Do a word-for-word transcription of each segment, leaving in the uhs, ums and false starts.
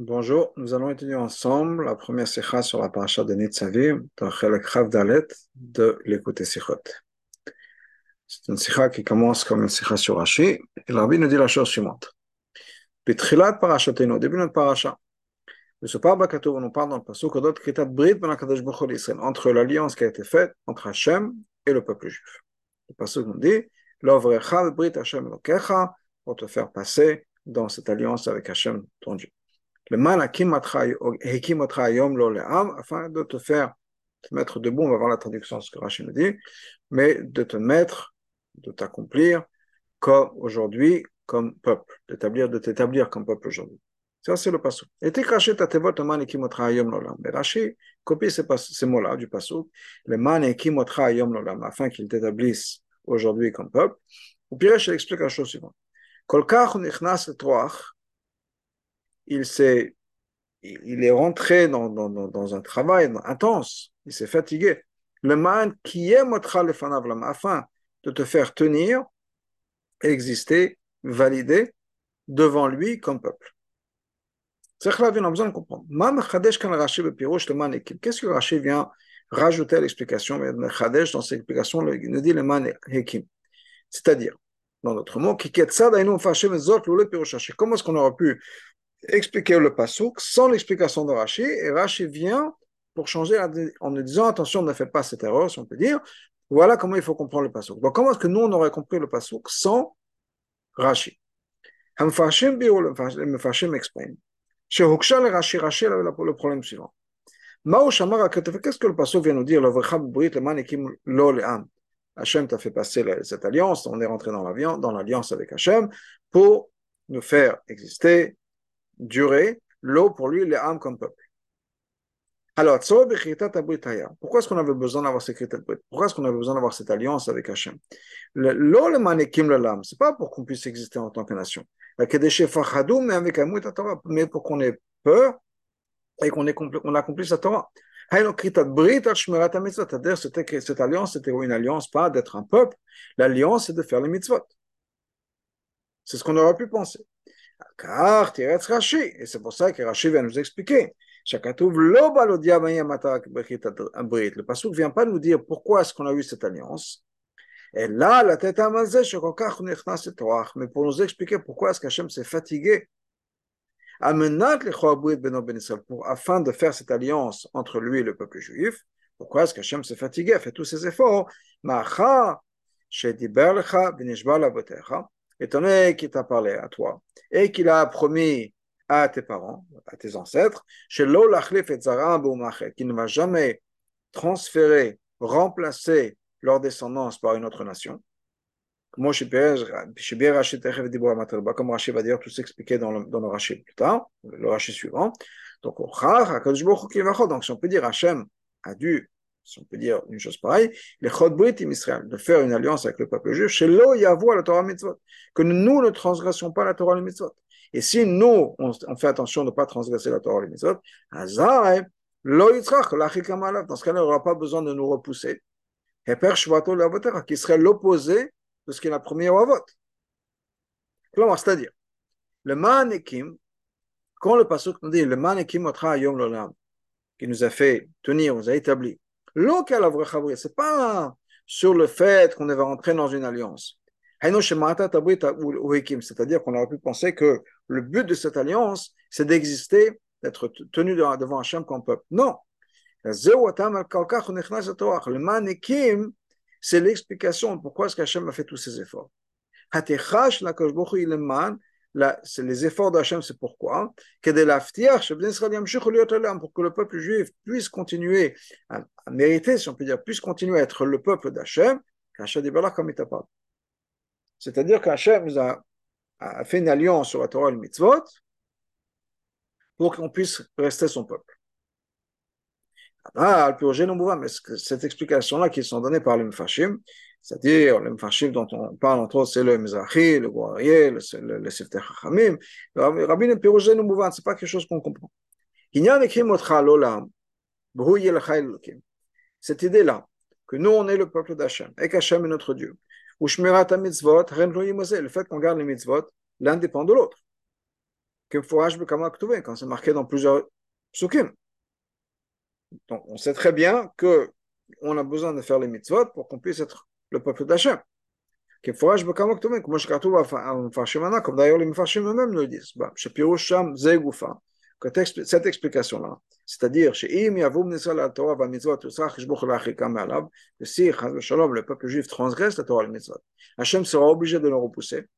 Bonjour, nous allons étudier ensemble la première Sicha sur la Parasha de Nitzavim, dans Chelek Chavdalet de Likoutei Torah. C'est une Sicha qui commence comme une Sicha sur Rashi, et le Rabbi nous dit la chose suivante. Betchilat parashatenu, au début de notre Parasha, de ce parba katuv, on nous parle dans le Passouk, entre l'alliance qui a été faite entre Hachem et le peuple juif. Le Passouk nous dit, l'ovrecha brit Hachem lokecha, pour te faire passer dans cette alliance avec Hachem, ton Dieu. Le mal afin de te faire te mettre debout, on va voir la traduction de ce que Rashi nous dit, mais de te mettre, de t'accomplir comme aujourd'hui, comme peuple, d'établir, de t'établir comme peuple aujourd'hui. Ça, c'est le passouk. Et Rashi copie ces, ces mots-là du passouk, le man afin qu'il t'établisse aujourd'hui comme peuple. Au pire, je l'explique la chose suivante. Il, s'est, il est rentré dans, dans, dans un travail intense, il s'est fatigué. Le man qui est motra le fanavlam, afin de te faire tenir, exister, valider devant lui comme peuple. C'est que là, on a besoin de comprendre. Qu'est-ce que Rashi vient rajouter à l'explication? Dans cette explication, il nous dit le man hekim. C'est-à-dire, dans d'autres mots, comment est-ce qu'on aurait pu expliquer le passouk sans l'explication de Rashi, et Rashi vient pour changer en nous disant attention, ne faites pas cette erreur, si on peut dire. Voilà comment il faut comprendre le passouk. Donc, comment est-ce que nous on aurait compris le passouk sans Rashi? Mephashim explain. Chez Huksha le Rashi, Rashi avait le problème suivant. Qu'est-ce que le passouk vient nous dire? Hachem t'a fait passer cette alliance, on est rentré dans l'alliance avec Hachem pour nous faire exister, durer, l'eau pour lui, les âmes comme peuple. Alors, pourquoi est-ce qu'on avait besoin d'avoir cette brit? Pourquoi est-ce qu'on avait besoin d'avoir cette alliance avec Hachem? L'eau, le manekim, le l'âme, c'est pas pour qu'on puisse exister en tant que nation. Mais pour qu'on ait peur et qu'on on accomplisse la Torah. C'est-à-dire, cette alliance, c'était une alliance, pas d'être un peuple. L'alliance, c'est de faire les mitzvot. C'est ce qu'on aurait pu penser. Et c'est pour ça que Rashi vient nous expliquer. Le passouk ne vient pas nous dire pourquoi est-ce qu'on a eu cette alliance. Et là, la tête à mazé, mais pour nous expliquer pourquoi est-ce qu'Hachem s'est fatigué pour, afin de faire cette alliance entre lui et le peuple juif. Pourquoi est-ce qu'Hachem s'est fatigué, a fait tous ses efforts? Étant donné qu'il t'a parlé à toi et qu'il a promis à tes parents, à tes ancêtres, qu'il ne va jamais transférer, remplacer leur descendance par une autre nation. Comme Rashi va dire, tout s'expliquer dans le, dans le Rashi plus tard, le Rashi suivant. Donc, donc, si on peut dire, Hachem a dû, si on peut dire une chose pareille, les Chodbritim Israël, de faire une alliance avec le peuple juif, chez l'eau, il y a voix la Torah mitzvot, que nous ne transgressons pas la Torah les mitzvot. Et si nous, on, on fait attention de ne pas transgresser la Torah les mitzvot, Hazar, l'eau yitzrach, l'achikam alav, dans ce cas-là, on n'aura pas besoin de nous repousser. Et per shvato l'avotera, qui serait l'opposé de ce qu'il a promis au Avot. C'est-à-dire, le Manekim, quand le Passouk nous dit, le Manekim otra yom l'olam, qui nous a fait tenir, nous a établi, c'est pas sur le fait qu'on va rentrer dans une alliance. C'est-à-dire qu'on aurait pu penser que le but de cette alliance, c'est d'exister, d'être tenu devant Hachem comme peuple. Non. Le manekim, c'est l'explication de pourquoi est-ce qu'Hachem a fait tous ces efforts. C'est les efforts d'Hachem, c'est pourquoi. Pour que le peuple juif puisse continuer à, à mériter, si on peut dire, puisse continuer à être le peuple d'Hachem, c'est-à-dire qu'Hachem nous a, a fait une alliance sur la Torah et le mitzvot pour qu'on puisse rester son peuple. Ah, mais cette explication-là qui sont données par les Mephashim, c'est-à-dire le Mephashim dont on parle entre autres, c'est le Mizrahi, le Goarié, le Siftei Chachamim, le Rabbi Pirouzé nous mouvant, c'est pas quelque chose qu'on comprend. Cette idée-là, que nous on est le peuple d'Hachem, et qu'Hachem est notre Dieu, le fait qu'on garde les mitzvot l'un dépend de l'autre. quand c'est marqué dans plusieurs psoukim. Donc on sait très bien qu'on a besoin de faire les mitzvot pour qu'on puisse être le peuple d'Hachem. Comme d'ailleurs les Mephashim eux-mêmes le disent. Cette explication-là, c'est-à-dire que si le peuple juif transgresse la Torah et les mitzvot, Hachem sera obligé de le repousser.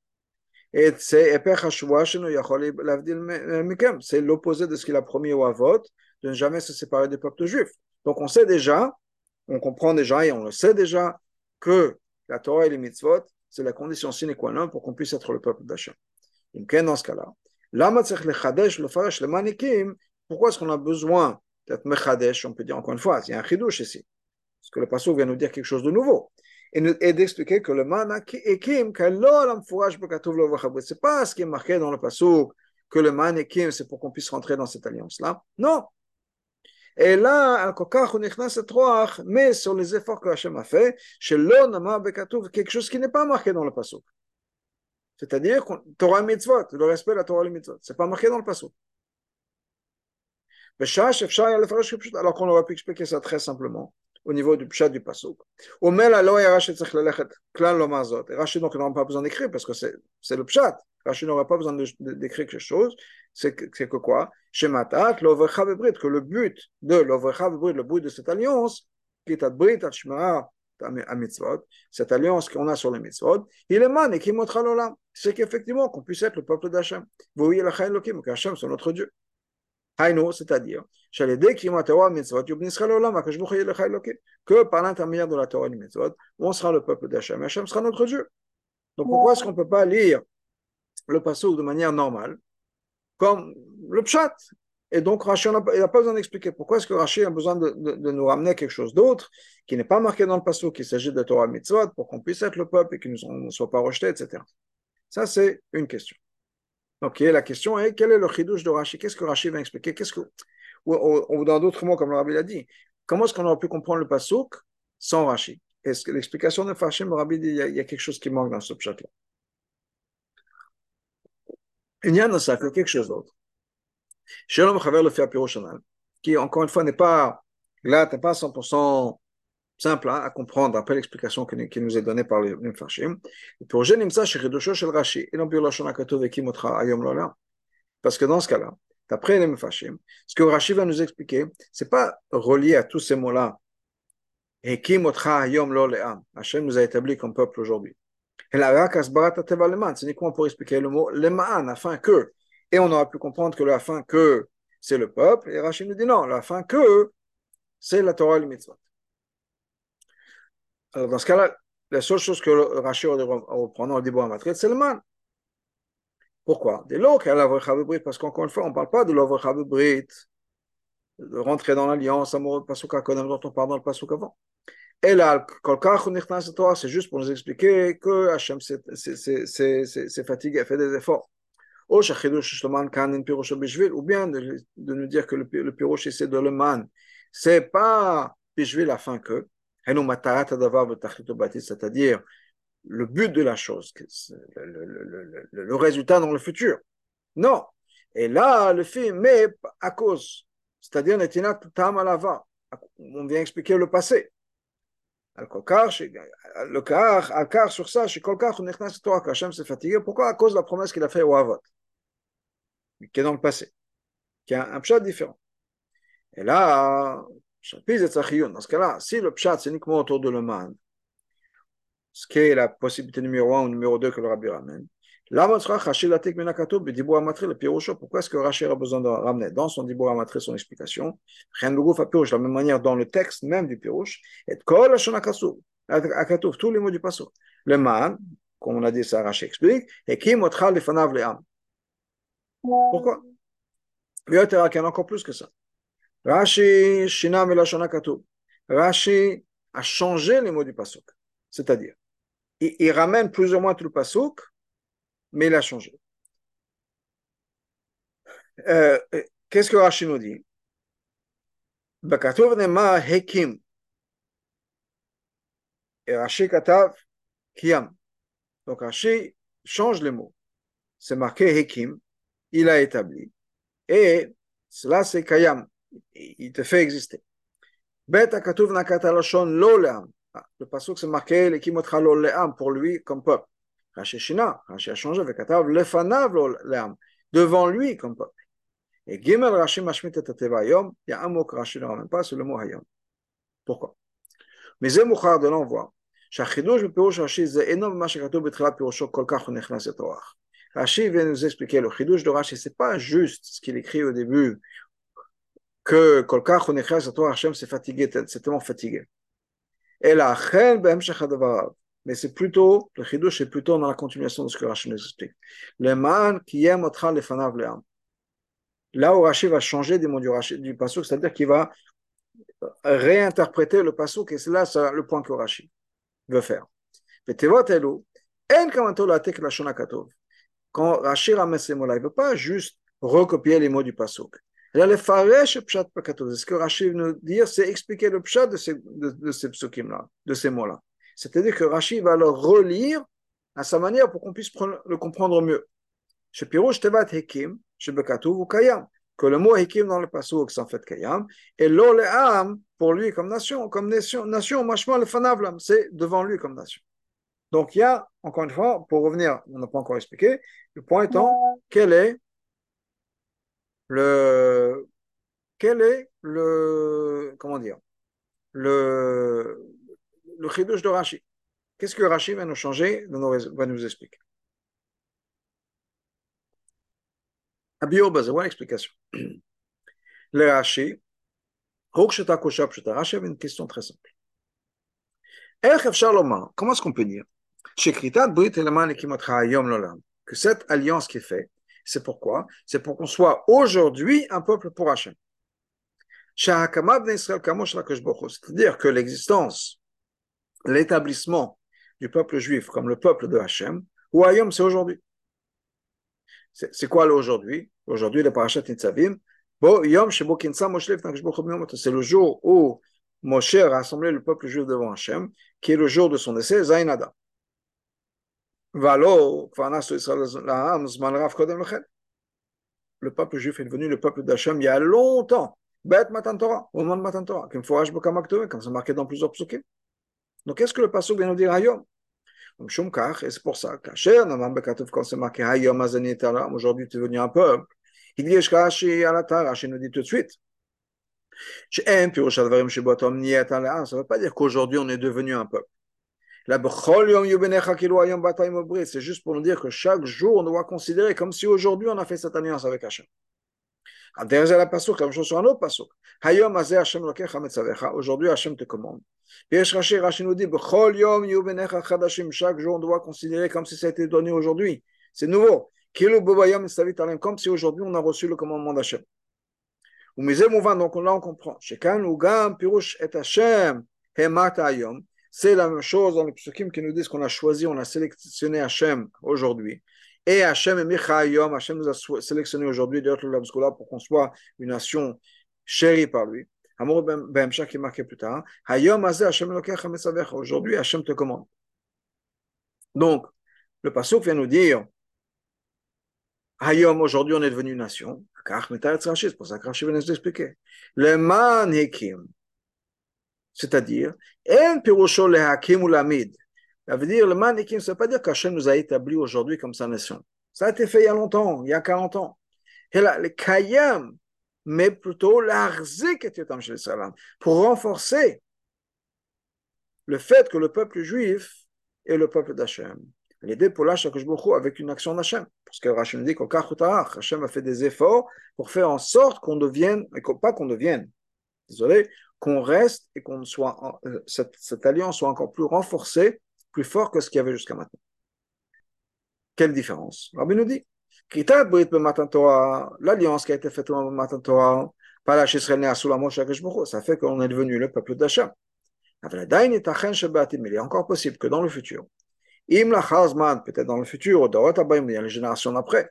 Et c'est l'opposé de ce qu'il a promis au Avot, de ne jamais se séparer du peuple juif. Donc on sait déjà, on comprend déjà et on le sait déjà que la Torah et les mitzvot, c'est la condition sine qua non pour qu'on puisse être le peuple d'Hachem. Donc dans ce cas-là, pourquoi est-ce qu'on a besoin d'être mechadesh? On peut dire encore une fois, il y a un chidush ici, parce que le passouk vient nous dire quelque chose de nouveau. Et d'expliquer que le manikim, c'est pas ce qui est marqué dans le passouk, que le manikim, c'est pour qu'on puisse rentrer dans cette alliance-là. Non. Et là, mais sur les efforts que Hachem a fait, quelque chose qui n'est pas marqué dans le passouk. C'est-à-dire, Torah et mitzvot, le respect de la Torah et mitzvot, c'est pas marqué dans le passouk. Alors qu'on aurait pu expliquer ça très simplement au niveau du pshat du passouk. Rashi donc n'aura pas besoin d'écrire parce que c'est, c'est le pshat. Rashi n'aura pas besoin de, de, d'écrire quelque chose. C'est que, c'est que quoi? Que le but de le but de cette alliance, qui est adbrit al-shmara à mitzvot, cette alliance qu'on a sur les mitzvot, il est man et qui montrera l'olam, c'est qu'effectivement qu'on puisse être le peuple d'Hachem. Vous voyez la chaîne lokim, que Hachem c'est notre Dieu. Haïno, c'est-à-dire, que par l'intermédiaire de la Torah et du mitzvot, on sera le peuple d'Hachem, Hachem sera notre Dieu. Donc pourquoi est-ce qu'on ne peut pas lire le passouk de manière normale, comme le pshat? Et donc, Rashi n'a pas besoin d'expliquer pourquoi est-ce que Rashi a besoin de, de, de nous ramener quelque chose d'autre qui n'est pas marqué dans le passouk, qu'il s'agit de Torah mitzvot, pour qu'on puisse être le peuple et qu'on ne soit pas rejeté, et cetera. Ça, c'est une question. Donc, la question est, quel est le chidush de Rashi? Qu'est-ce que Rashi va expliquer? Qu'est-ce que, ou, ou dans d'autres mots, comme le Rabbi l'a dit, comment est-ce qu'on aurait pu comprendre le passouk sans Rashi? Est-ce que l'explication de Mephashim, le Rabbi dit, il y, a, il y a quelque chose qui manque dans ce pshat-là. Il y en a ça, il y a quelque chose d'autre. Shalom Chaver le fait à Piroshonal, qui encore une fois n'est pas là, n'est pas cent pour cent simple hein, à comprendre après l'explication qui, qui nous est donnée par les Mephashim. Parce que dans ce cas-là, d'après les Mephashim, ce que Rashi va nous expliquer, c'est pas relié à tous ces mots-là. Et qui motra ayom lo le'am, Hachem nous a établi comme peuple aujourd'hui. Et la kasbarat teva leman, c'est uniquement pour expliquer le mot leman afin que. Et on aura pu comprendre que l'afin que c'est le peuple, et Rashi nous dit non, l'afin que c'est la Torah et le mitzvot. Alors dans ce cas-là, la seule chose que Rashi reprend dans le débat à Matrit, c'est le man. Pourquoi? Parce qu'encore une fois, on ne parle pas de l'Avot Chabébrit, de rentrer dans l'alliance, amoureux, Passouk HaKodem, dont on parle dans le Passouk avant. Et là, c'est juste pour nous expliquer que Hachem s'est, s'est, s'est, s'est, s'est fatigué, a fait des efforts. Ou bien de, de nous dire que le, le pirosh c'est de le man, c'est pas bishvil afin que, c'est-à-dire le but de la chose, le, le, le, le, le résultat dans le futur. Non. Et là, le film, mais à cause, c'est-à-dire netinat tam alava, on vient expliquer le passé. Le car, al car sur ça, chez kolkar, on est dans cette Torah qu'Hachem s'est fatigué. Pourquoi? À cause de la promesse qu'il a faite au Avot, qui est dans le passé, qui a un pshat différent. Et là, dans ce cas-là, si le pshat c'est uniquement autour de le man, ce qui est la possibilité numéro un ou numéro deux que le Rabbi ramène, là, pourquoi est-ce que Rashi a besoin de ramener dans son Dibur HaMatré son explication, de la même manière dans le texte même du Pirouche, et tous les mots du passouk. Le man, comme on a dit ça, Rashi explique, et qui motra le fanav le am. Pourquoi? Il y a encore plus que ça. Rashi shinam el shona katub. Rashi a changé les mots du passouk, c'est-à-dire, il, il ramène plus ou moins tout le passouk, mais il a changé. Euh, qu'est-ce que Rashi nous dit? Bakatov nema hekim. Et Rashi katav kiyam. Donc Rashi change les mots. C'est marqué hekim, il a établi. Et cela, c'est Kayam. Il te fait exister. Le passouk, c'est marqué l'ekimotcha lo le'am pour lui comme peuple. Rashi Shina, Rashi a changé avec Katav, lefanav lo le'am, devant lui comme peuple. Et Gimel Rashi mashmit et Teva yom, ya amok Rashi ne ramène pas, c'est le mot hayom. Pourquoi? Mais c'est mouchar de l'envoi. Chachidush b'pirush Rashi, c'est énorme ma shekatov b'tchilat pirusho kol kach unechnas et torach. Rashi vient nous expliquer le chidush de Rashi, c'est pas juste ce qu'il écrit au début, que kol kach unechnas et torach, Hachem s'est fatigué, c'est tellement fatigué. Et la chen b'hemshach hadavar, mais c'est plutôt le chidush est plutôt dans la continuation de ce que Rashi nous explique. Le man qui aime otcha lefanav le'am. Là où Rashi va changer des mots du, du passouk, c'est-à-dire qu'il va réinterpréter le passouk, et c'est là ça, le point que Rashi veut faire. Quand Rashi ramène ces mots-là, il ne veut pas juste recopier les mots du passouk. Il allait faire le pshat pakatov. Ce que Rashi veut nous dire, c'est expliquer le pshat de ces, de, de ces psoukim-là, de ces mots-là. C'est-à-dire que Rashi va le relire à sa manière pour qu'on puisse prendre, le comprendre mieux. Chez Pirouche Tevat Hekim, chez Bekatov ou Kayam, que le mot Hekim dans le passouk, c'est en fait Kayam, et lo le'am, pour lui comme nation, comme nation, nation, machma le fanavlam, c'est devant lui comme nation. Donc il y a, encore une fois, pour revenir, on n'a pas encore expliqué, le point étant, quel est le, quel est le, comment dire, le, le chidush de Rashi. Qu'est-ce que Rashi va nous changer, va nous expliquer. Abiyoba, c'est une explication. Le Rashi, Ruksheta Kosha Psheta, Rashi avait une question très simple. Comment est-ce qu'on peut dire que cette alliance qui est faite, c'est pourquoi? C'est pour qu'on soit aujourd'hui un peuple pour Hachem. C'est-à-dire que l'existence, l'établissement du peuple juif comme le peuple de Hachem, ou Hayom, c'est aujourd'hui. C'est, c'est quoi l'aujourd'hui? Aujourd'hui, le parasha Nitzavim, c'est le jour où Moshe a rassemblé le peuple juif devant Hachem, qui est le jour de son décès, Zainada. Le peuple juif est devenu le peuple d'Hachem il y a longtemps, Matan Torah, au moment de Matan Torah, comme c'est marqué dans plusieurs psoukim. Donc, qu'est-ce que le passouk vient nous dire Hayom? Et c'est pour ça quand c'est marqué Hayom aujourd'hui tu es devenu un peuple, il dit Rashi nous dit tout de suite. Ça ne veut pas dire qu'aujourd'hui on est devenu un peuple. C'est juste pour nous dire que chaque jour on doit considérer comme si aujourd'hui on a fait cette alliance avec Hachem. Derrière la passouk, la même chose sur un autre passouk. Aujourd'hui Hachem te commande. Rashi nous dit chaque jour on doit considérer comme si ça a été donné aujourd'hui. C'est nouveau. Comme si aujourd'hui on a reçu le commandement d'Hachem. Donc là on comprend. C'est la même chose dans les psoukim qui nous disent qu'on a choisi, on a sélectionné Hachem aujourd'hui. Et Hachem et Michayom, Hachem nous a sélectionné aujourd'hui pour qu'on soit une nation chérie par lui. Amour Bemcha qui est marqué plus tard. Aujourd'hui, Hachem te commande. Donc, le passouk vient nous dire Hayom, aujourd'hui, on est devenu une nation. C'est pour ça que Rashi vient nous expliquer. Le man hekim. C'est-à-dire, en pirusho le hakim ou l'amid. Ça veut dire, le man hekim, ça ne veut pas dire qu'Hachem nous a établi aujourd'hui comme sa nation. Ça a été fait il y a longtemps, il y a quarante ans. Et là, le kayam, mais plutôt l'arzik et yotam shel salam, pour renforcer le fait que le peuple juif est le peuple d'Hachem. L'idée pour l'Hachem avec une action d'Hachem. Parce que Rashi nous dit qu'au Kachotarach, Hachem a fait des efforts pour faire en sorte qu'on devienne, et qu'on, pas qu'on devienne, désolé, qu'on reste et qu'on soit, euh, cette, cette alliance soit encore plus renforcée, plus forte que ce qu'il y avait jusqu'à maintenant. Quelle différence? Rabbi nous dit, Kitat Brit be Matan Torah, l'alliance qui a été faite au Matan Torah, par la Chisrael Ne'asula Moshe HaKadosh Baruch Hu, ça fait qu'on est devenu le peuple d'Hachem. Il est encore possible que dans le futur, peut-être dans le futur, il y a les générations d'après,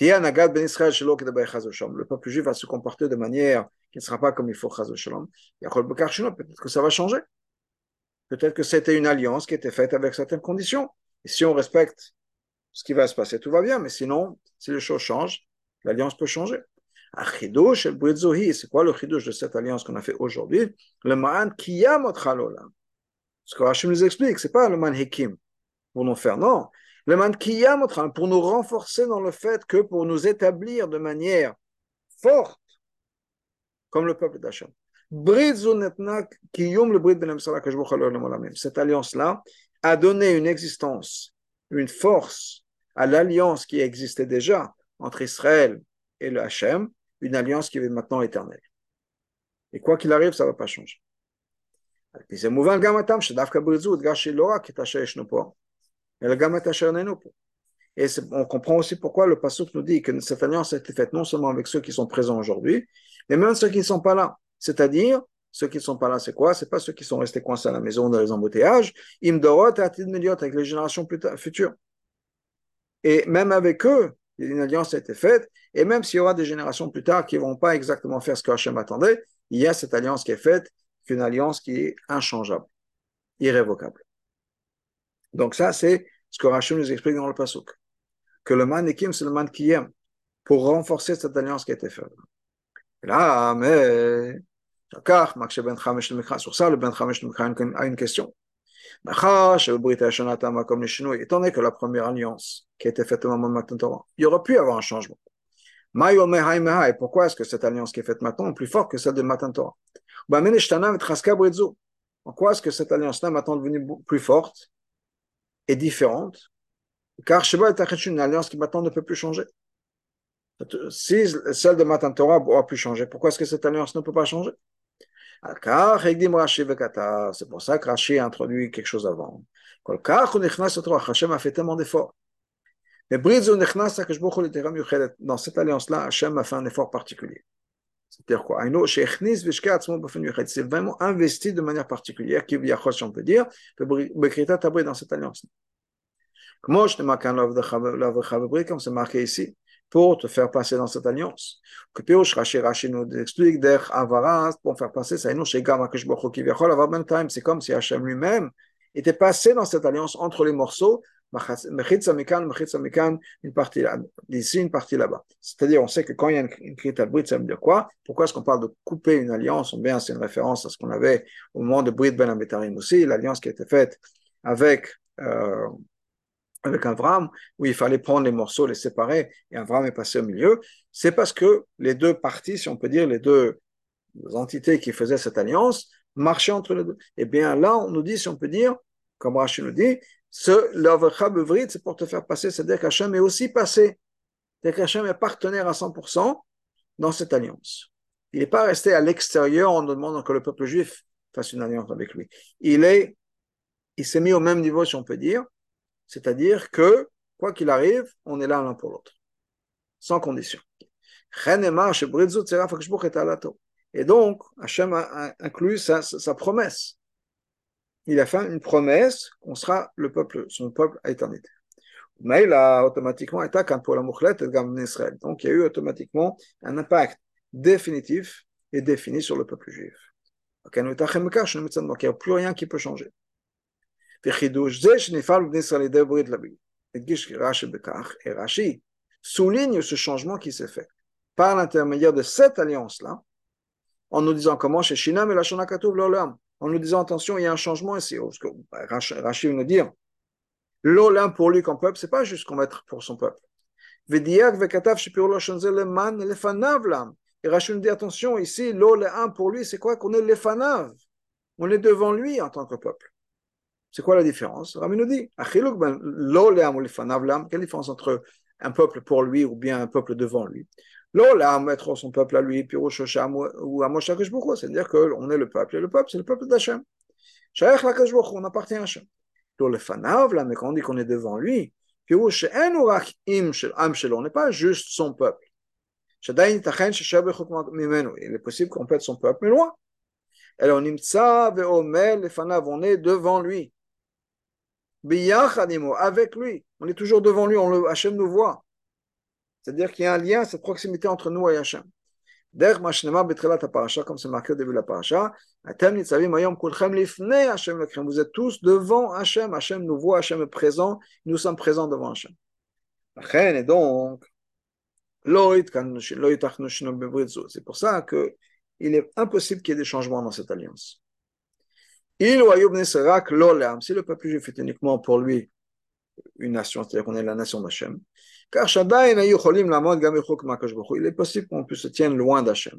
le peuple juif va se comporter de manière qui ne sera pas comme il faut. Peut-être que ça va changer. Peut-être que c'était une alliance qui était faite avec certaines conditions. Et si on respecte ce qui va se passer, tout va bien. Mais sinon, si les choses changent, l'alliance peut changer. Chidush el brit zohi, c'est quoi le chidush de cette alliance qu'on a fait aujourd'hui? Le ma'an kiyam otchal olam. Ce que Hachem nous explique, c'est pas le man hekim pour nous faire, non. Le man kiyam otchal pour nous renforcer dans le fait que pour nous établir de manière forte comme le peuple d'Hachem. Brit zonetna kiyum le brit ben amsala kashbo chalol olamim. Cette alliance là a donné une existence, une force à l'alliance qui existait déjà entre Israël et le Hachem, une alliance qui est maintenant éternelle. Et quoi qu'il arrive, ça ne va pas changer. Et on comprend aussi pourquoi le Passouk nous dit que cette alliance a été faite non seulement avec ceux qui sont présents aujourd'hui, mais même ceux qui ne sont pas là. C'est-à-dire, ceux qui ne sont pas là, c'est quoi? Ce n'est pas ceux qui sont restés coincés à la maison dans les embouteillages, imdorot et atid mediot, avec les générations futures. Et même avec eux, une alliance a été faite, et même s'il y aura des générations plus tard qui ne vont pas exactement faire ce que Hachem attendait, il y a cette alliance qui est faite, une alliance qui est inchangeable, irrévocable. Donc ça, c'est ce que Hachem nous explique dans le Passouk, que le man ekim, c'est le man qui aime, pour renforcer cette alliance qui a été faite. Là, mais... Sur ça, le Ben Chamesh Nemekra a une question. Étant donné que la première alliance qui a été faite au moment de Matan Torah, il y aurait pu avoir un changement. Et pourquoi est-ce que cette alliance qui est faite maintenant est plus forte que celle de Matan Torah? En quoi est-ce que cette alliance-là est maintenant devenue plus forte et différente? Car Sheba est une alliance qui maintenant ne peut plus changer. Si celle de Matan Torah aura pu changer, pourquoi est-ce que cette alliance ne peut pas changer? C'est pour ça que Rashi a introduit quelque chose avant. Hachem a fait tellement d'efforts. Mais dans cette alliance-là, Hachem a fait un effort particulier. C'est-à-dire quoi? C'est vraiment investi de manière particulière, qui on peut dire, dans cette alliance-là. Comme c'est marqué ici, pour te faire passer dans cette alliance. Que Pirosh Rashi Rashi nous explique d'Ech Avaras pour faire passer ça. C'est comme si Hachem lui-même était passé dans cette alliance entre les morceaux. Une partie là, ici, une partie là-bas. C'est-à-dire, on sait que quand il y a une krita brit, ça veut dire quoi? Pourquoi est-ce qu'on parle de couper une alliance? Bien, c'est une référence à ce qu'on avait au moment de Brit Ben Ametarim aussi, l'alliance qui a été faite avec euh, avec Avram, où il fallait prendre les morceaux, les séparer, et Avram est passé au milieu. C'est parce que les deux parties, si on peut dire, les deux entités qui faisaient cette alliance, marchaient entre les deux. Et bien là, on nous dit, si on peut dire, comme Rashi nous dit, ce l'Avrecha Bevrit, c'est pour te faire passer, c'est-à-dire qu'Hachem est aussi passé. C'est-à-dire qu'Hachem est partenaire à cent pour cent dans cette alliance. Il n'est pas resté à l'extérieur en demandant que le peuple juif fasse une alliance avec lui. Il est, il s'est mis au même niveau, si on peut dire, c'est-à-dire que, quoi qu'il arrive, on est là l'un pour l'autre, sans condition. Et donc, Hachem a inclus sa, sa promesse. Il a fait une promesse qu'on sera le peuple, son peuple à l'éternité. Mais il a automatiquement été quand pour la mouchlette et le gamme d'Israël. Donc, il y a eu automatiquement un impact définitif et défini sur le peuple juif. Il n'y a plus rien qui peut changer. Et Rashi souligne ce changement qui s'est fait par l'intermédiaire de cette alliance-là, en nous disant comment chez Shinam et la Shonakatov l'Olam, en nous disant attention, il y a un changement ici. Parce que Rashi veut nous dire l'Olam pour lui comme peuple, c'est pas juste qu'on va être pour son peuple. Et Rashi nous dit attention, ici l'Olam pour lui, c'est quoi? Qu'on est l'Efanav, on est devant lui en tant que peuple. C'est quoi la différence? Rami nous dit, quelle différence entre un peuple pour lui ou bien un peuple devant lui? L'olam, mettre son peuple à lui, ou à Moshe Akashbuchu, c'est-à-dire qu'on est le peuple, et le peuple, c'est le peuple d'Hachem. Shaykh l'Akashbuchu, on appartient à Hachem. L'olefanav, mais quand on dit qu'on est devant lui, on n'est pas juste son peuple. Il est possible qu'on peut être son peuple, mais loin. Alors, on est devant lui. Avec lui, on est toujours devant lui, on le, Hachem nous voit. C'est-à-dire qu'il y a un lien, cette proximité entre nous et Hachem. Comme c'est marqué au début de la Parasha, vous êtes tous devant Hachem, Hachem nous voit, Hachem est présent, nous sommes présents devant Hachem. Et donc, C'est pour ça qu'il est impossible qu'il y ait des changements dans cette alliance. Si le peuple juif est uniquement pour lui une nation, c'est-à-dire qu'on est la nation d'Hachem, il est possible qu'on puisse se tienne loin d'Hachem.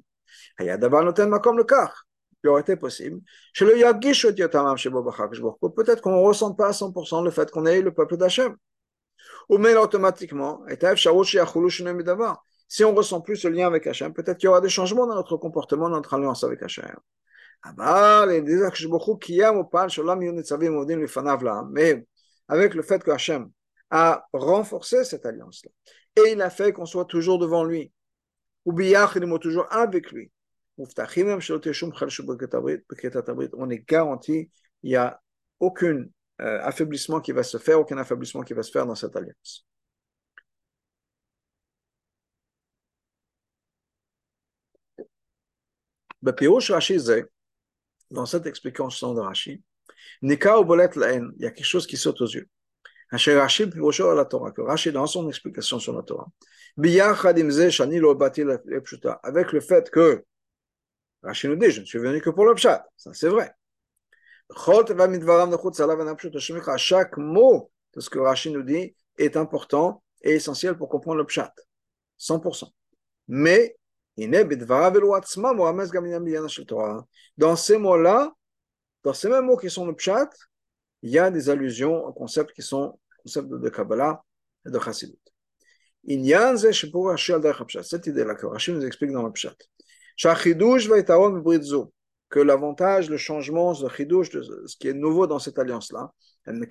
Il aurait été possible. Peut-être qu'on ne ressent pas à cent pour cent le fait qu'on est le peuple d'Hachem. Ou même automatiquement, si on ne ressent plus ce lien avec Hachem, peut-être qu'il y aura des changements dans notre comportement, dans notre alliance avec Hachem. Mais avec le fait que Hachem a renforcé cette alliance-là, et il a fait qu'on soit toujours devant lui, ou toujours avec lui, on est garanti, il n'y a aucun euh, affaiblissement qui va se faire, aucun affaiblissement qui va se faire dans cette alliance. Dans cette explication de Rashi, il y a quelque chose qui saute aux yeux. Que Rashi, dans son explication sur la Torah, avec le fait que Rashi nous dit, je ne suis venu que pour le Pshat, ça c'est vrai. Chaque mot de ce que Rashi nous dit est important et essentiel pour comprendre le Pshat, cent pour cent. Mais, dans ces mots-là, dans ces mêmes mots qui sont le Pshat, il y a des allusions aux concepts qui sont concepts de Kabbalah et de Chassidut. Cette idée-là que Rashi nous explique dans le Pshat, que l'avantage, le changement, le Chidush, ce qui est nouveau dans cette alliance-là, et le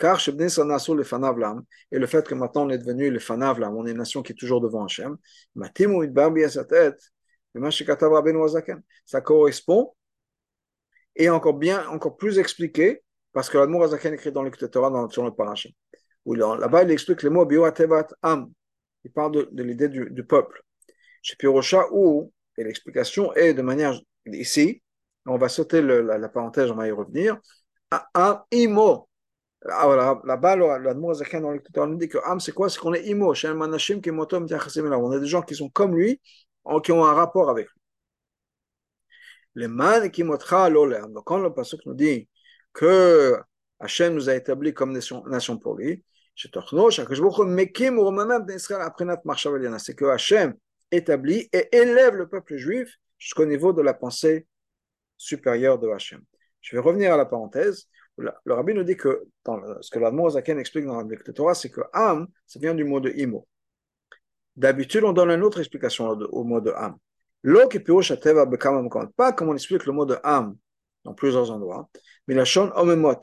fait que maintenant on est devenu le Fanavlam, on est une nation qui est toujours devant Hachem, ça correspond, et encore bien, encore plus expliqué, parce que l'Admour Hazaken écrit dans le Likoutei Torah, sur le Parasha, où là-bas il explique les mots, il parle de, de l'idée du, du peuple. Chez Pirosha, où et l'explication est de manière ici, on va sauter le, la, la parenthèse, on va y revenir. À Am Imo, là-bas, l'Admour Hazaken dans le Likoutei Torah nous dit que Am c'est quoi? C'est qu'on est Imo, chez Manashim qui motom tiachassimela. On a des gens qui sont comme lui, qui ont un rapport avec lui. Le man qui motra l'olem. Donc quand le Passouk nous dit que Hachem nous a établi comme nation, nation pour lui, c'est que Hachem établit et élève le peuple juif jusqu'au niveau de la pensée supérieure de Hachem. Je vais revenir à la parenthèse. Le Rabbi nous dit que dans le, ce que l'Admour Hazaken explique dans la Torah, c'est que Am, ça vient du mot de Imo. D'habitude, on donne une autre explication au mot de Am. Pas comme on explique le mot de Am dans plusieurs endroits, mais la shon omemot,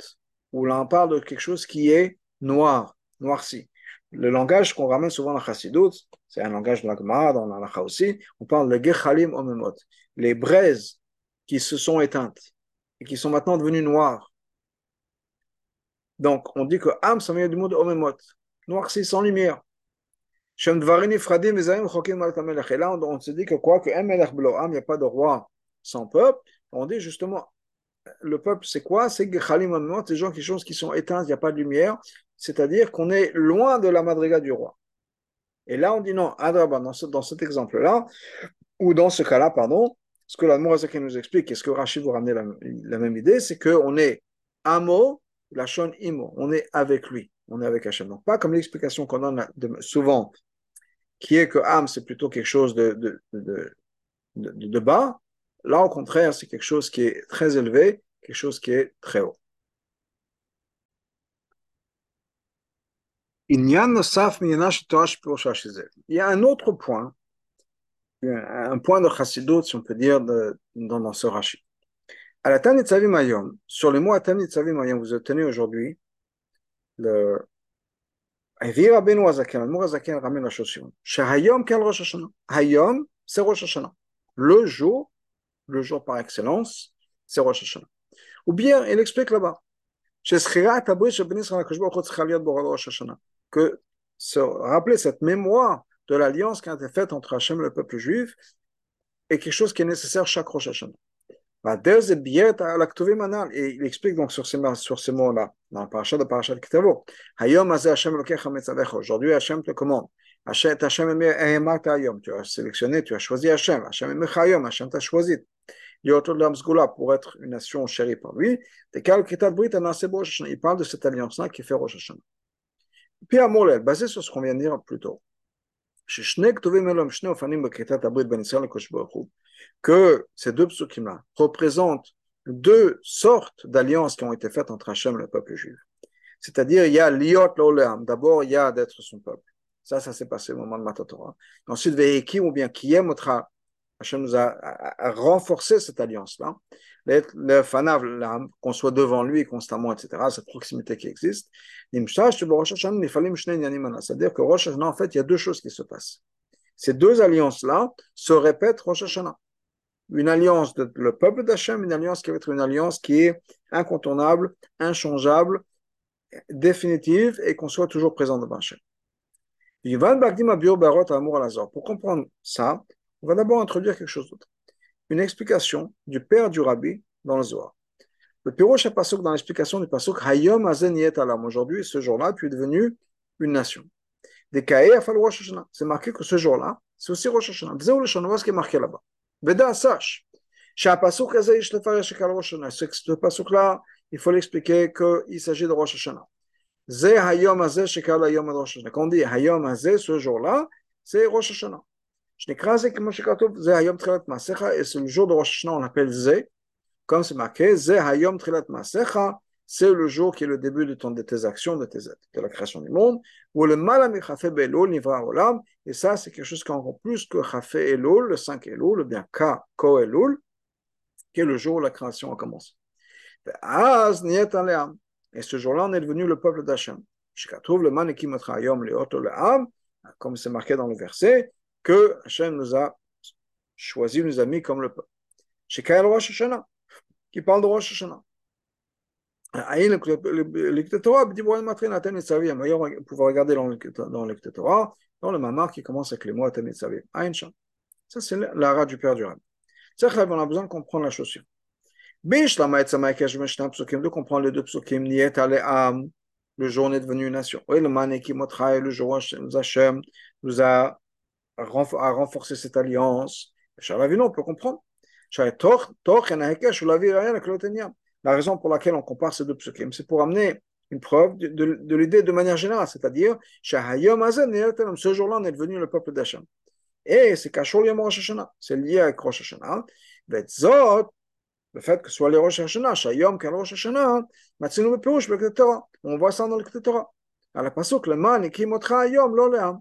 où là on parle de quelque chose qui est noir, noirci. Le langage qu'on ramène souvent dans la Chassidut, c'est un langage de la Gemara, dans la Halacha aussi, on parle de gechalim omemot, les braises qui se sont éteintes et qui sont maintenant devenues noires. Donc on dit que Am, ça vient du mot de omemot, noirci, sans lumière. Et là, on se dit que quoi que il n'y a pas de roi sans peuple, on dit justement, le peuple c'est quoi? C'est des gens qui choses qui sont éteintes, il n'y a pas de lumière, c'est-à-dire qu'on est loin de la madriga du roi. Et là, on dit non, Adraba, dans, ce, dans cet exemple-là, ou dans ce cas-là, pardon, ce que l'Admour Hazaken nous explique, et ce que Rashi vous ramène la, la même idée, c'est qu'on est Amo, Lachon Imo, on est avec lui, on est avec Hachem. Donc pas comme l'explication qu'on donne souvent, qui est que Am, c'est plutôt quelque chose de, de, de, de, de bas. Là, au contraire, c'est quelque chose qui est très élevé, quelque chose qui est très haut. Il y a un autre point, un point de Chassidut, si on peut dire, de, dans, dans ce Rashi. À la Nitzavim Ayom, sur les mots à Nitzavim Ayom, vous obtenez aujourd'hui le L'Admour Hazaken ramène la chose suivante. Hayom, c'est Rosh Hashanah. Le jour, le jour par excellence, c'est Rosh Hashanah. Ou bien, il explique là-bas, que se rappeler cette mémoire de l'alliance qui a été faite entre Hachem et le peuple juif est quelque chose qui est nécessaire chaque Rosh Hashanah. Et il explique donc sur ces, sur ces mots-là, dans le parasha de Parasha de Kitavo. Aujourd'hui, Hachem te commande. Hachem Emarta Hayom, tu as sélectionné, tu as choisi Hachem. Hachem Emecha Hayom, Hachem t'a choisi. Pour être une nation chérie par lui. Il parle de cette alliance-là qui fait Rosh Hashanah. Puis à Molel, basé sur ce qu'on vient de dire plus tôt, que ces deux psoukim-là représentent deux sortes d'alliances qui ont été faites entre Hachem et le peuple juif. C'est-à-dire, il y a l'iyot l'olam, d'abord il y a d'être son peuple. Ça, ça s'est passé au moment de Matan Torah. Ensuite, Ve'eki ou bien Kiyem Otra, Hachem nous a, a, a renforcé cette alliance-là, le fanav, qu'on soit devant lui constamment, et cetera, cette proximité qui existe. C'est-à-dire que Rosh Hashanah, en fait, il y a deux choses qui se passent. Ces deux alliances-là se répètent Rosh Hashanah. Une alliance de le peuple d'Hachem, une alliance qui va être une alliance qui est incontournable, inchangeable, définitive, et qu'on soit toujours présent devant Hachem. Pour comprendre ça, on va d'abord introduire quelque chose d'autre. Une explication du père du rabbi dans le Zohar. Le Pirosh à Passouk, dans l'explication du Passouk, Hayom Hazen Yet Alam. Aujourd'hui, ce jour-là, tu es devenu une nation. Des Kae Afal Rosh Hashanah. C'est marqué que ce jour-là, c'est aussi Rosh Hashanah. Bzeu le Shonova, ce qui est marqué là-bas. Veda, sache. Chez Passouk, Hazayish le Faresh Kal Rosh Hashanah. Ce Passouk-là, il faut l'expliquer qu'il s'agit de Rosh Hashanah. Zé Hayom Hazé Shekal Hayom Rosh Hashanah. Quand on dit Hayom Hazé, ce jour-là, c'est Rosh Hashanah. Je n'écrase que Moshe Katoub, Zé Hayom Trilat Masecha, et c'est le jour de Rosh Hashanah, on l'appelle Zé, comme c'est marqué, Zé Hayom Trilat Masecha, c'est le jour qui est le début de, ton, de tes actions, de, tes, de la création du monde, où le Malami Chafé Belul, Nivra Olam, et ça c'est quelque chose qui est encore plus que Chafé Elul, le cinq Elul, le bien Ka, Ko Elul, qui est le jour où la création a commencé. Az Niet Aleam, et ce jour-là on est devenu le peuple d'Hachem. Moshe Katoub, le Man Ekim Otra Hayom, le Oto Leam, comme c'est marqué dans le verset, que Hachem nous a choisi, nous a mis comme le peuple. Chez Kael Rosh Hashanah, qui parle de Rosh Hashanah. Le Likoutei Torah, vous pouvez regarder dans le Likoutei Torah, dans le mamar qui commence avec les mots Atem Nitzavim. Ça, c'est l'ara du père du Rabbi. C'est que on a besoin de comprendre la chaussure. De comprendre les deux psoukim, Niet Aleam, le jour on est devenu une nation. Le Maneki Motraï, le jour Hachem nous a à renforcer cette alliance. Chalavino, on peut comprendre. La raison pour laquelle on compare ces deux psoukim, c'est pour amener une preuve de, de, de l'idée de manière générale, c'est-à-dire, ce jour-là, on est devenu le peuple d'Hachem. Et c'est Kachor Yom Rosh Hashanah, c'est lié avec Rosh Hashanah. Le fait que ce soit les Rosh Hashanah, Shayom Kal Rosh Hashanah, Matzinu Bepeurush B'Likoutei Torah. On voit ça dans le Likoutei Torah. À la Passouk, le Man Ekim Otra Hayom Lo Le'am.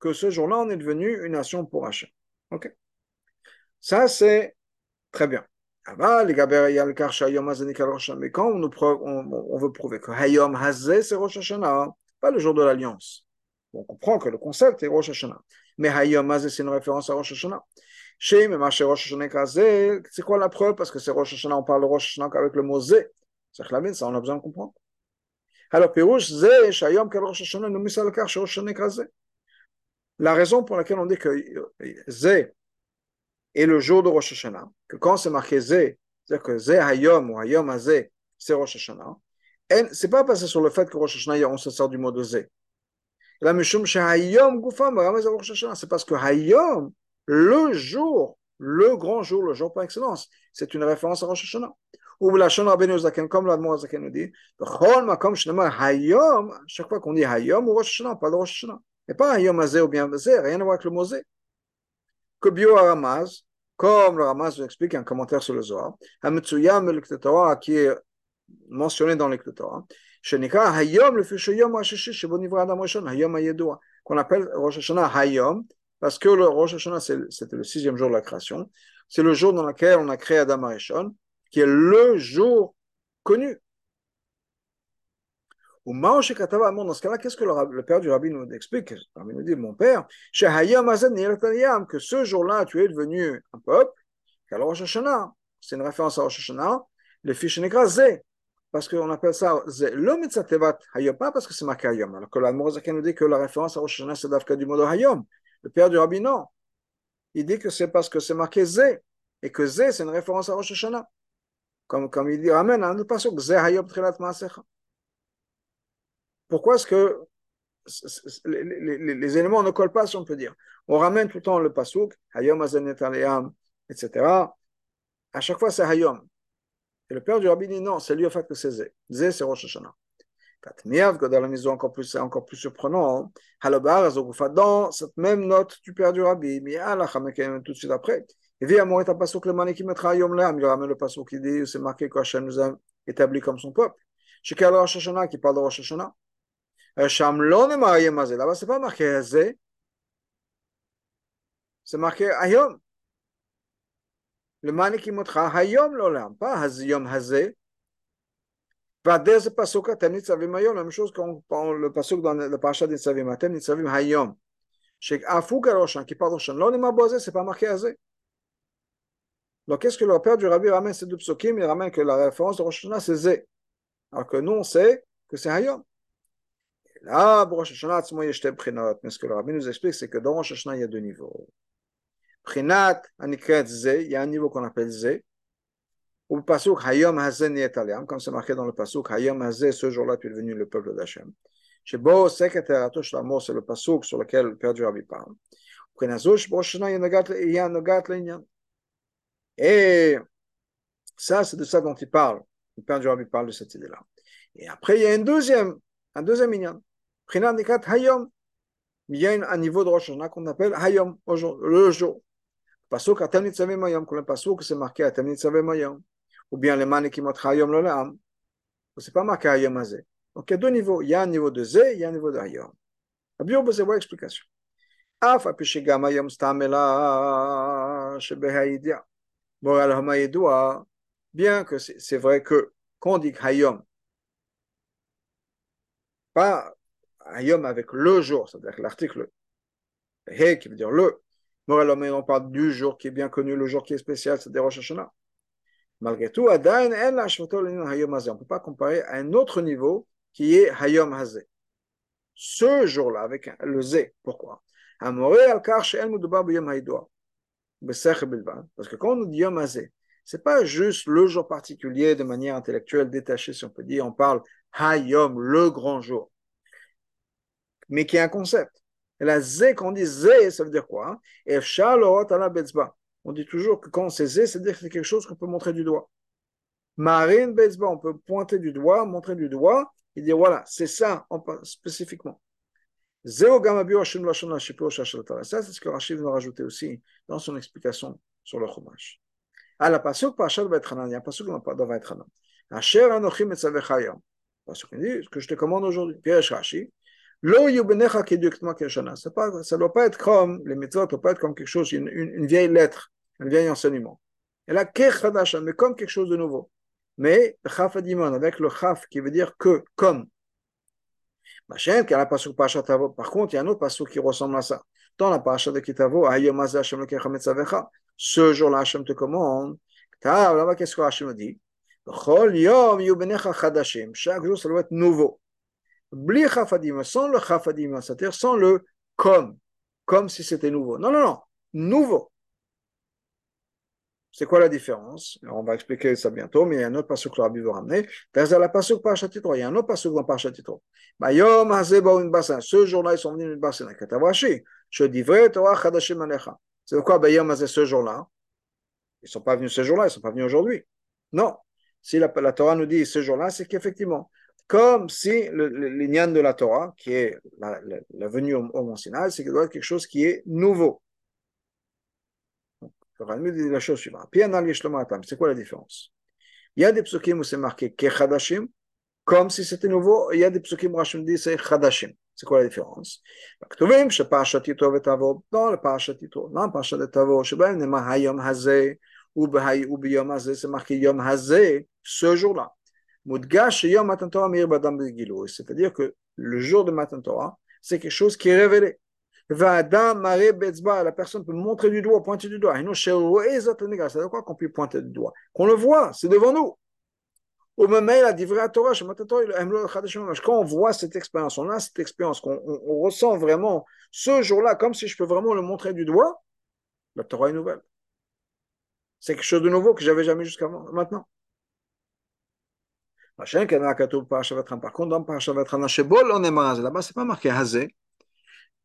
Que ce jour-là, on est devenu une nation pour Hachem. Ok. Ça, c'est très bien. Mais quand on, nous preuve, on, on veut prouver que Hayom Hazé, c'est Rosh Hashanah, pas le jour de l'Alliance. On comprend que le concept est Rosh Hashanah. Mais Hayom Hazé, c'est une référence à Rosh Hashanah. C'est quoi la preuve? Parce que c'est Rosh Hashanah, on parle de Rosh Hashanah avec le mot Zé. C'est Khlavin, ça, on a besoin de comprendre. Alors, Pirouche, Zé, Shayom, Kal Rosh Hashanah, nous misal kar, Rosh Hashanah Kazé. La raison pour laquelle on dit que Zé est le jour de Rosh Hashanah, que quand c'est marqué Zé, c'est-à-dire que Zé Hayom ou Hayom Hazé, c'est Rosh Hashanah, c'est pas passé sur le fait que Rosh Hashanah, on se sert du mot de Zé. La Mishum She Hayom Goufam, Rosh Hashanah, c'est parce que Hayom, le jour, le grand jour, le jour par excellence, c'est une référence à Rosh Hashanah. Ou la Shon Rabbeinu Zaken, comme l'Admour Hazaken nous dit, Chol Makom Shnema Hayom, chaque fois qu'on dit Hayom ou Rosh Hashanah, pas de Rosh Hashanah. Et pas un Yom Hazé ou bien Hazé, rien à voir avec le mot Zé. Que Bio Ramaz, comme le Ramaz nous explique un commentaire sur le Zohar, Hametsuyam Likoutei Torah qui est mentionné dans Likoutei Torah, Shenika Hayom le Fichu Yom Hashishi Shebonivra Adam Arishon Hayom Hayedoua, qu'on appelle Rosh Hashanah Hayom, parce que le Rosh Hashanah c'était le sixième jour de la création, c'est le jour dans lequel on a créé Adam Arishon, qui est le jour connu. Dans ce cas-là, qu'est-ce que le, le père du rabbi nous explique? Le rabbi nous dit, mon père, que ce jour-là, tu es devenu un peuple, qu'à Rosh Hashanah, c'est une référence à Rosh Hashanah, le fiche Nekra Zé, parce qu'on appelle ça Zé, le Mitzvot Tevat Hayom, pas parce que c'est marqué Hayom, alors que l'Admour Hazaken nous dit que la référence à Rosh Hashanah, c'est d'Afka du mot de Hayom. Le père du rabbi, non. Il dit que c'est parce que c'est marqué Zé, et que Zé, c'est une référence à Rosh Hashanah. Comme, comme il dit, ramène, hein, nous passons Zé Hayom Trilat Maasecha. Pourquoi est-ce que les, les, les éléments ne collent pas, si on peut dire. On ramène tout le temps le Passouk, Hayom Hazanet Aleyam, et cetera. À chaque fois, c'est Hayom. Et le père du Rabbi dit non, c'est lui au fait que c'est Zé. Zé, c'est Rosh Hashanah. Katmiav, dans la maison, encore plus, c'est encore plus surprenant. Halobar, Zogoufa, dans cette même note du père du Rabbi, Mi'alach, tout de suite après. Et via Moret, à Passouk, le Mani qui mettra Hayom Leam, il ramène le Passouk, il dit, c'est marqué que Hachem nous a établi comme son peuple. Chekal Rosh Hashanah, qui parle de Rosh Hashanah. Shamlon et Mahayom Hazé. Là-bas, c'est pas marqué Hazé. C'est marqué Hayom. Le Mani qui mettra Hayom Leam, pas Haziyom Hazé. Vadez Passouk, Atem Nitzavim Hayom, la même chose qu'on parle le Passouk dans le Parasha de Nitzavim, Atem Nitzavim Hayom. Chek Afouk Roshan, qui parle de Shamlon et Mabozé, c'est pas marqué Hazé. Donc, qu'est-ce que le père du Rabbi ramène? C'est du Psoukim, il ramène que la référence de Rosh Hashanah, c'est Zé. Alors que nous, on sait que c'est Hayom. Et là, Rosh Hashanah, Tzmo Yeshtem Prinat. Mais ce que le Rabbi nous explique, c'est que dans Rosh Hashanah, il y a deux niveaux. Prinat, Anikret Zé, il y a un niveau qu'on appelle Zé. Ou le Passouk, Hayom Hazé Niet Aleyam, comme c'est marqué dans le Passouk, Hayom Hazé, ce jour-là, tu es devenu le peuple d'Hachem. Chez Bo, Sekhet Eratosh Lamo, c'est le Passouk sur lequel le père du Rabbi parle. Prinazouch, Rosh Hashanah, il y a un Nogat Leignan. Et ça, c'est de ça dont il parle. Le père du Rabbi parle de cette idée-là. Et après, il y a une deuxième, un deuxième minyan. Prinat Nikat Hayom. Il y a un niveau de Rosh Hashanah qu'on appelle Hayom, le jour. Passouk Atem Nitzavim Hayom, qu'on a Passouk, c'est marqué Atem Nitzavim Hayom. Ou bien le Mani qui montre Hayom le Lam. C'est pas marqué Hayom Hazé. Donc il y a deux niveaux. Il y a un niveau de Zé, il y a un niveau de Hayom. Abiyur, c'est votre explication. Af Apishigam Hayom Stamela Shebehaïdia. Bien que c'est vrai que quand on dit Hayom, pas Hayom avec le jour, c'est-à-dire que l'article He qui veut dire le, on parle du jour qui est bien connu, le jour qui est spécial, c'est-à-dire Rosh Hashanah. Malgré tout, on ne peut pas comparer à un autre niveau qui est Hayom Hazé. Ce jour-là, avec le Zé. Pourquoi? Parce que quand on nous dit Yom Hazé, c'est pas juste le jour particulier de manière intellectuelle détachée, si on peut dire, on parle Hayom, le grand jour, mais qui est un concept. Et la Zé, quand on dit Zé, ça veut dire quoi? On dit toujours que quand c'est Zé, c'est-à-dire que c'est quelque chose qu'on peut montrer du doigt. Marine Bezba, on peut pointer du doigt, montrer du doigt, et dire voilà, c'est ça spécifiquement. Zéo Gamabio Hashem Lashon Hashipo Shashalatara. Ça, c'est ce que Rashi nous a rajouté aussi dans son explication sur le Chumash. À la Passouk, Parasha de Vaïtranan, il y a un Passouk de Vaïtranan. Asher Anochim et Savechayam. Passouk nous dit ce que je te commande aujourd'hui. Piresh Rashi. Lo Yubenecha Keduktma Keshana. Ça ne doit pas être comme les Mitzvot, ça ne doit pas être comme quelque chose, une, une, une vieille lettre, un vieil enseignement. Et là, Kechadasha, mais comme quelque chose de nouveau. Mais Chafadiman, avec le Chaf qui veut dire que, comme. Par contre, il y a un autre passouk qui ressemble à ça. Dans la parasha de Kitavo, ce jour-là, Hachem te commande. Là-bas, qu'est-ce que Hachem dit? Chaque jour, ça doit être nouveau. Sans le chafadim, c'est-à-dire sans le comme, comme si c'était nouveau. Non, non, non, nouveau. C'est quoi la différence? Alors, on va expliquer ça bientôt, mais il y a un autre passouk que le Rabbi veut ramener. Dans la passouk Parashat Yitro, il y a un autre passouk dans Parashat Yitro. Bayom hazeh ba'u min basan. Ce jour-là, ils sont venus min basan. Katav Rashi, shedivrei Torah chadashim alecha. C'est quoi bayom hazeh ce jour-là? Ils ne sont pas venus ce jour-là, ils ne sont pas venus aujourd'hui. Non. Si la, la Torah nous dit ce jour-là, c'est qu'effectivement, comme si l'ignan de la Torah, qui est la, la, la venue au, au Mont Sinaï, c'est qu'il doit être quelque chose qui est nouveau. Le Ramid dit la chose suivante. C'est quoi la différence? Il y a des psukim où c'est marqué Kechadashim, comme si c'était nouveau. Il y a des psukim où Hachem dit c'est Chadashim. C'est quoi la différence? Dans le Parashat Yitro, dans le Parashat de Tavo, Hayom Hazé, ou B'Yom Hazé, c'est marqué Yom Hazé, ce jour-là. Mudgash Yom Matan Torah Mir Badam Gilou. C'est-à-dire que le jour de Matan Torah, c'est quelque chose qui est révélé. La personne peut montrer du doigt, pointer du doigt. C'est-à-dire quoi qu'on puisse pointer du doigt? Qu'on le voit, c'est devant nous. Quand on voit cette expérience, on a cette expérience, qu'on on, on ressent vraiment ce jour-là, comme si je peux vraiment le montrer du doigt, la Torah est nouvelle. C'est quelque chose de nouveau que je n'avais jamais jusqu'à maintenant. Par contre, dans Parasha Vatrana, Shebol on est là-bas, c'est pas marqué Hazé.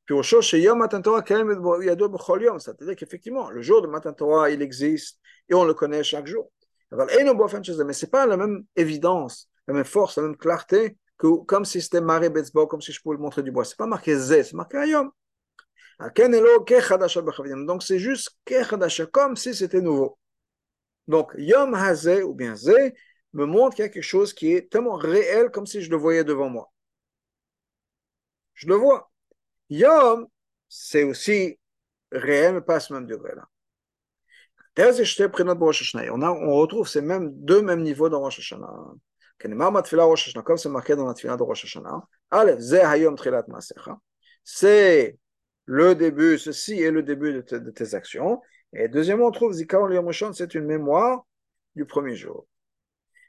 Puis au chose, Yom Matan Torah, Yado B'chol Yom, c'est-à-dire qu'effectivement, le jour de Matan Torah, il existe et on le connaît chaque jour. Mais c'est pas la même évidence, la même force, la même clarté que comme si c'était Maré Betzbo, comme si je pouvais le montrer du bois. C'est pas marqué Zé, c'est marqué Yom. Donc c'est juste comme si c'était nouveau. Donc Yom Hazé ou bien Zé me montre qu'il y a quelque chose qui est tellement réel comme si je le voyais devant moi. Je le vois. Yom, c'est aussi réel, mais pas à ce même degré là. On, a, on retrouve ces mêmes, deux mêmes niveaux dans Rosh Hashanah. Comme c'est marqué dans la Tefila de Rosh Hashanah. Aleph, Zeh Hayom Trilat Maasecha. C'est le début, ceci est le début de, te, de tes actions. Et deuxièmement, on trouve Zikaron Yom Rishon, c'est une mémoire du premier jour.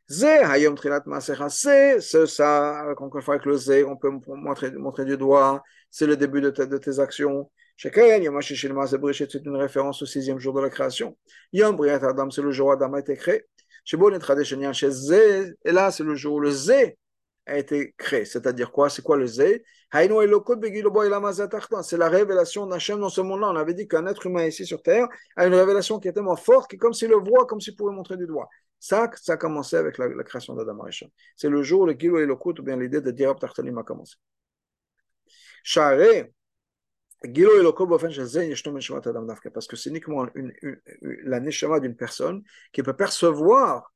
Zeh Hayom Trilat Maasecha, c'est ça, encore une fois avec le Zeh, on peut montrer, montrer du doigt, c'est le début de, te, de tes actions. Chacun, Yom HaShishi L'Maaseh Bereshit, c'est une référence au sixième jour de la création. Yom Briat Adam, c'est le jour où Adam a été créé. Shebo Nitradesh Nyan She Zeh, et là c'est le jour où le Zeh a été créé. C'est-à-dire quoi? C'est quoi le Zeh? Haynu Elokut Begilou Bo Elam Hazeh Tachton. C'est la révélation d'Hachem dans ce monde-là. On avait dit qu'un être humain ici sur Terre a une révélation qui est tellement forte que comme s'il le voit, comme s'il pouvait montrer du doigt. Ça, ça a commencé avec la, la création d'Adam Arishon. C'est le jour où le Gilou Elokut, ou bien l'idée de Dirab Tachtonim a commencé. Share parce que c'est uniquement une, une, une, la Neshama d'une personne qui peut percevoir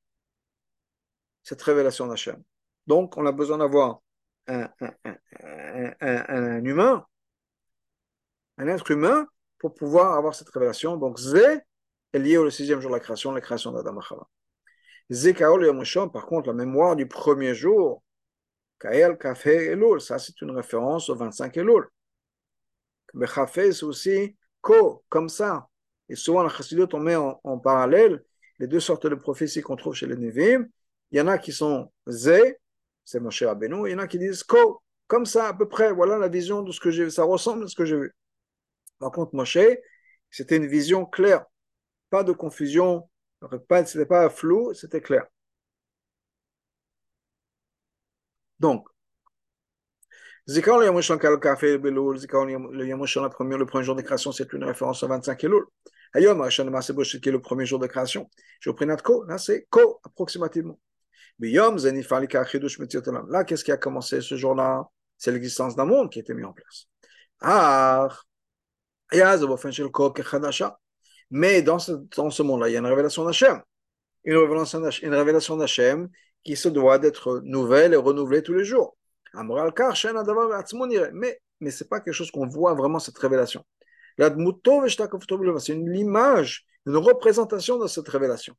cette révélation d'Hachem. Donc, on a besoin d'avoir un, un, un, un, un humain, un être humain, pour pouvoir avoir cette révélation. Donc, Zé est lié au sixième jour de la création, la création d'Adam Achava. Zé Kaol Yom Rishon, par contre, la mémoire du premier jour, Kael, Kafé, Elul, ça c'est une référence au vingt-cinq Elul. Bechafé, c'est aussi ko, comme ça. Et souvent, la Chassidut, on met en, en parallèle les deux sortes de prophéties qu'on trouve chez les Nitzavim. Il y en a qui sont zé, c'est Moshe Rabbeinu, il y en a qui disent ko, comme ça, à peu près. Voilà la vision de ce que j'ai vu. Ça ressemble à ce que j'ai vu. Par contre, Moshe, c'était une vision claire. Pas de confusion. C'était pas flou, c'était clair. Donc, Zikaron le Yom Rishon Kal Kafeh Elul, Zikaron le Yom Rishon, le premier jour de création, c'est une référence au vingt-cinq Elul. Hayom Rishon L'Maaseh Bereshit, qui est le premier jour de création. Je prenais Ko, là c'est Ko, approximativement. Mais Yom Ze Nifar Likar Chidush Mitziot Olam. Là, qu'est-ce qui a commencé ce jour-là? C'est l'existence d'un monde qui a été mis en place. Ah, Yaz Bofen Shel Ko Kechadasha. Mais dans ce, dans ce monde-là, il y a une révélation d'Hachem. Une révélation d'Hachem qui se doit d'être nouvelle et renouvelée tous les jours. Mais, mais ce n'est pas quelque chose qu'on voit vraiment cette révélation. C'est une image, une représentation de cette révélation.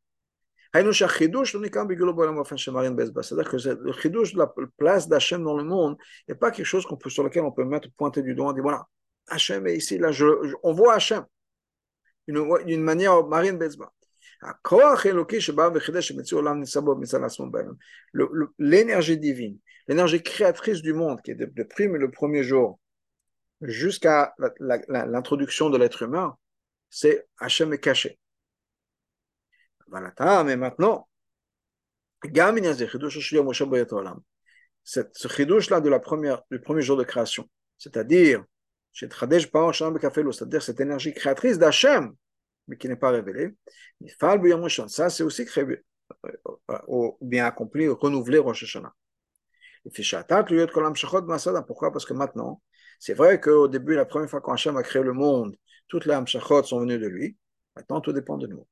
C'est-à-dire que le Chidush, la place d'Hachem dans le monde, n'est pas quelque chose qu'on peut, sur lequel on peut mettre, pointer du doigt, dire voilà, Hachem est ici, là, je, je, on voit Hachem. D'une manière, Marine Bezba. Le, le, l'énergie divine, l'énergie créatrice du monde qui est de, de prime le premier jour jusqu'à la, la, la, l'introduction de l'être humain, c'est Hachem est caché. Mais maintenant, cette, ce chidush là de la première, du premier jour de création, c'est-à-dire, c'est-à-dire cette énergie créatrice d'Hachem, mais qui n'est pas révélé. Ça, c'est aussi créé, ou bien accompli, renouvelé Rosh Hashanah. Pourquoi? Parce que maintenant, c'est vrai qu'au début, la première fois qu'Hachem a créé le monde, toutes les hamshachot sont venues de lui. Maintenant, tout dépend de nous.